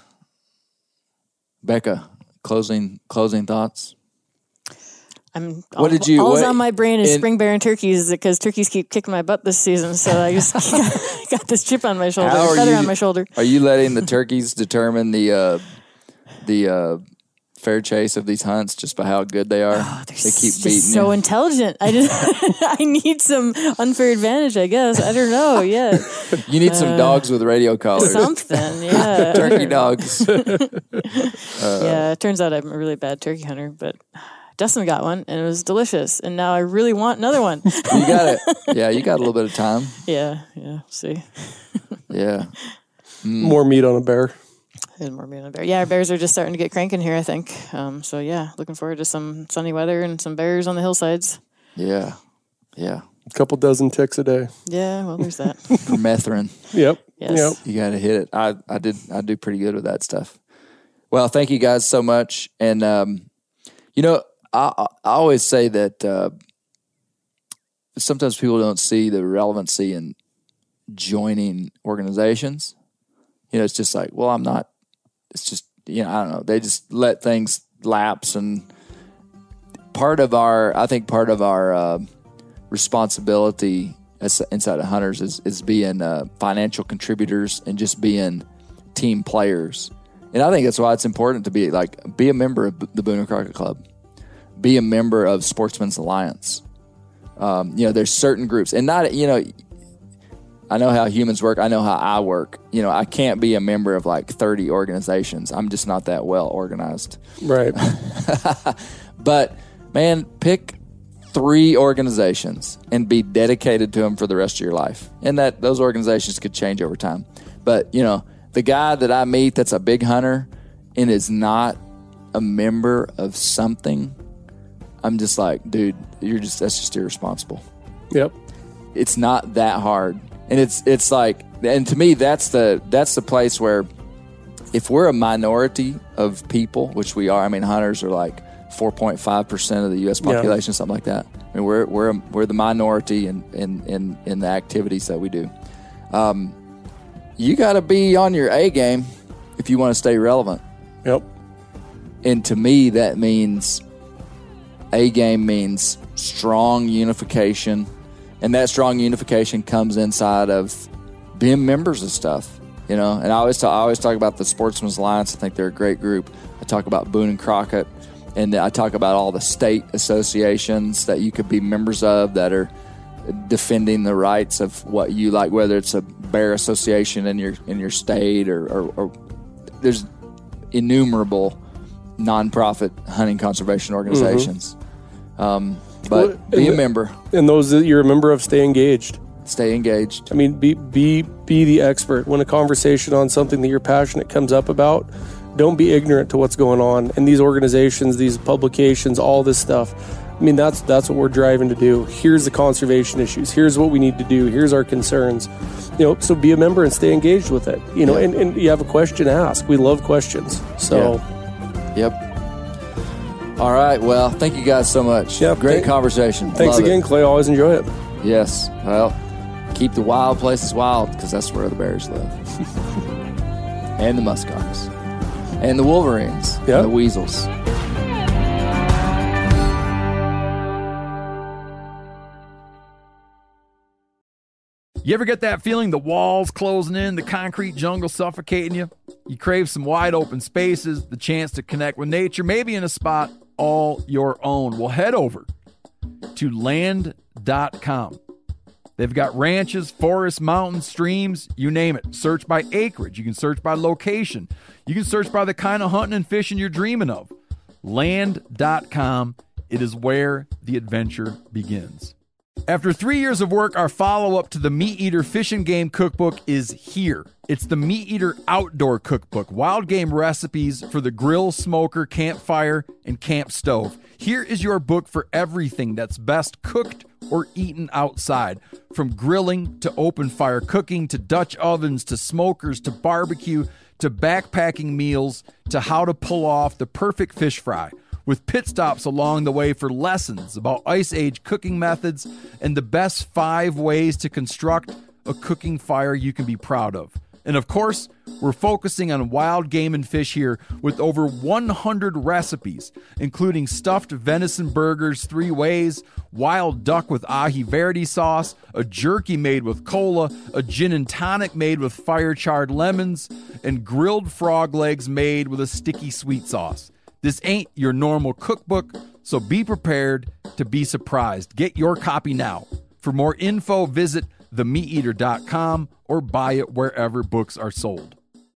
Becca, closing closing thoughts. I'm all, what did you, all's what, on my brain is in, spring bear and turkeys, because turkeys keep kicking my butt this season. So I just got, got this chip on my shoulder, a feather you, on my shoulder. Are you letting the turkeys determine the uh, the uh, fair chase of these hunts just by how good they are? Oh, they keep beating you. So intelligent. I just I need some unfair advantage, I guess. I don't know. Yeah. You need uh, some dogs with radio collars. Something. Yeah. Turkey dogs. uh, yeah. It turns out I'm a really bad turkey hunter, but. Dustin got one, and it was delicious, and now I really want another one. You got it. Yeah, you got a little bit of time. Yeah, yeah, see. Yeah. Mm. More meat on a bear. There's more meat on a bear. Yeah, our bears are just starting to get cranking here, I think. Um, so, yeah, looking forward to some sunny weather and some bears on the hillsides. Yeah, yeah. A couple dozen ticks a day. Yeah, well, there's that. Permethrin. Yep. Yes. Yep. You got to hit it. I, I, did, I do pretty good with that stuff. Well, thank you guys so much, and, um, you know, I, I always say that uh, sometimes people don't see the relevancy in joining organizations. You know, it's just like, well, I'm not, it's just, you know, I don't know. They just let things lapse. And part of our, I think part of our uh, responsibility as, inside of Hunters is, is being uh, financial contributors and just being team players. And I think that's why it's important to be like, be a member of the Boone and Crockett Club. Be a member of Sportsman's Alliance. Um, you know, there's certain groups, and not, you know, I know how humans work. I know how I work. You know, I can't be a member of like thirty organizations. I'm just not that well organized. Right. But man, pick three organizations and be dedicated to them for the rest of your life. And that those organizations could change over time. But you know, the guy that I meet that's a big hunter and is not a member of something, I'm just like, dude, you're just, that's just irresponsible. Yep. It's not that hard. And it's, it's like, and to me, that's the, that's the place where if we're a minority of people, which we are, I mean, hunters are like four point five percent of the U S population, yeah. Something like that. I mean, we're, we're, we're the minority in, in, in, in the activities that we do. Um, you gotta be on your A game if you want to stay relevant. Yep. And to me, that means, A game means strong unification, and that strong unification comes inside of being members of stuff, you know. And I always, talk, I always talk about the Sportsman's Alliance. I think they're a great group. I talk about Boone and Crockett, and I talk about all the state associations that you could be members of that are defending the rights of what you like, whether it's a bear association in your in your state, or, or, or there's innumerable nonprofit hunting conservation organizations. Mm-hmm. Um, but well, be a the, member. And those that you're a member of, stay engaged. Stay engaged. I mean, be be be the expert. When a conversation on something that you're passionate comes up about, don't be ignorant to what's going on. And these organizations, these publications, all this stuff. I mean, that's that's what we're driving to do. Here's the conservation issues. Here's what we need to do. Here's our concerns. You know, so be a member and stay engaged with it. You know, yeah. and, and you have a question, ask. We love questions. So yeah. Yep. All right. Well, thank you guys so much. Yep, Great thank, conversation. Thanks Love again, it. Clay. Always enjoy it. Yes. Well, keep the wild places wild, because that's where the bears live. And the muskox. And the wolverines. Yep. And the weasels. You ever get that feeling the walls closing in, the concrete jungle suffocating you? You crave some wide open spaces, the chance to connect with nature, maybe in a spot all your own. Well, head over to land dot com. They've got ranches, forests, mountains, streams, you name it. Search by acreage. You can search by location. You can search by the kind of hunting and fishing you're dreaming of. land dot com. It is where the adventure begins. After three years of work, our follow-up to the Meat Eater Fish and Game Cookbook is here. It's the Meat Eater Outdoor Cookbook, wild game recipes for the grill, smoker, campfire, and camp stove. Here is your book for everything that's best cooked or eaten outside, from grilling to open fire cooking to Dutch ovens to smokers to barbecue to backpacking meals to how to pull off the perfect fish fry, with pit stops along the way for lessons about Ice Age cooking methods and the best five ways to construct a cooking fire you can be proud of. And of course, we're focusing on wild game and fish here with over one hundred recipes, including stuffed venison burgers three ways, wild duck with ahi verde sauce, a jerky made with cola, a gin and tonic made with fire-charred lemons, and grilled frog legs made with a sticky sweet sauce. This ain't your normal cookbook, so be prepared to be surprised. Get your copy now. For more info, visit the meat eater dot com or buy it wherever books are sold.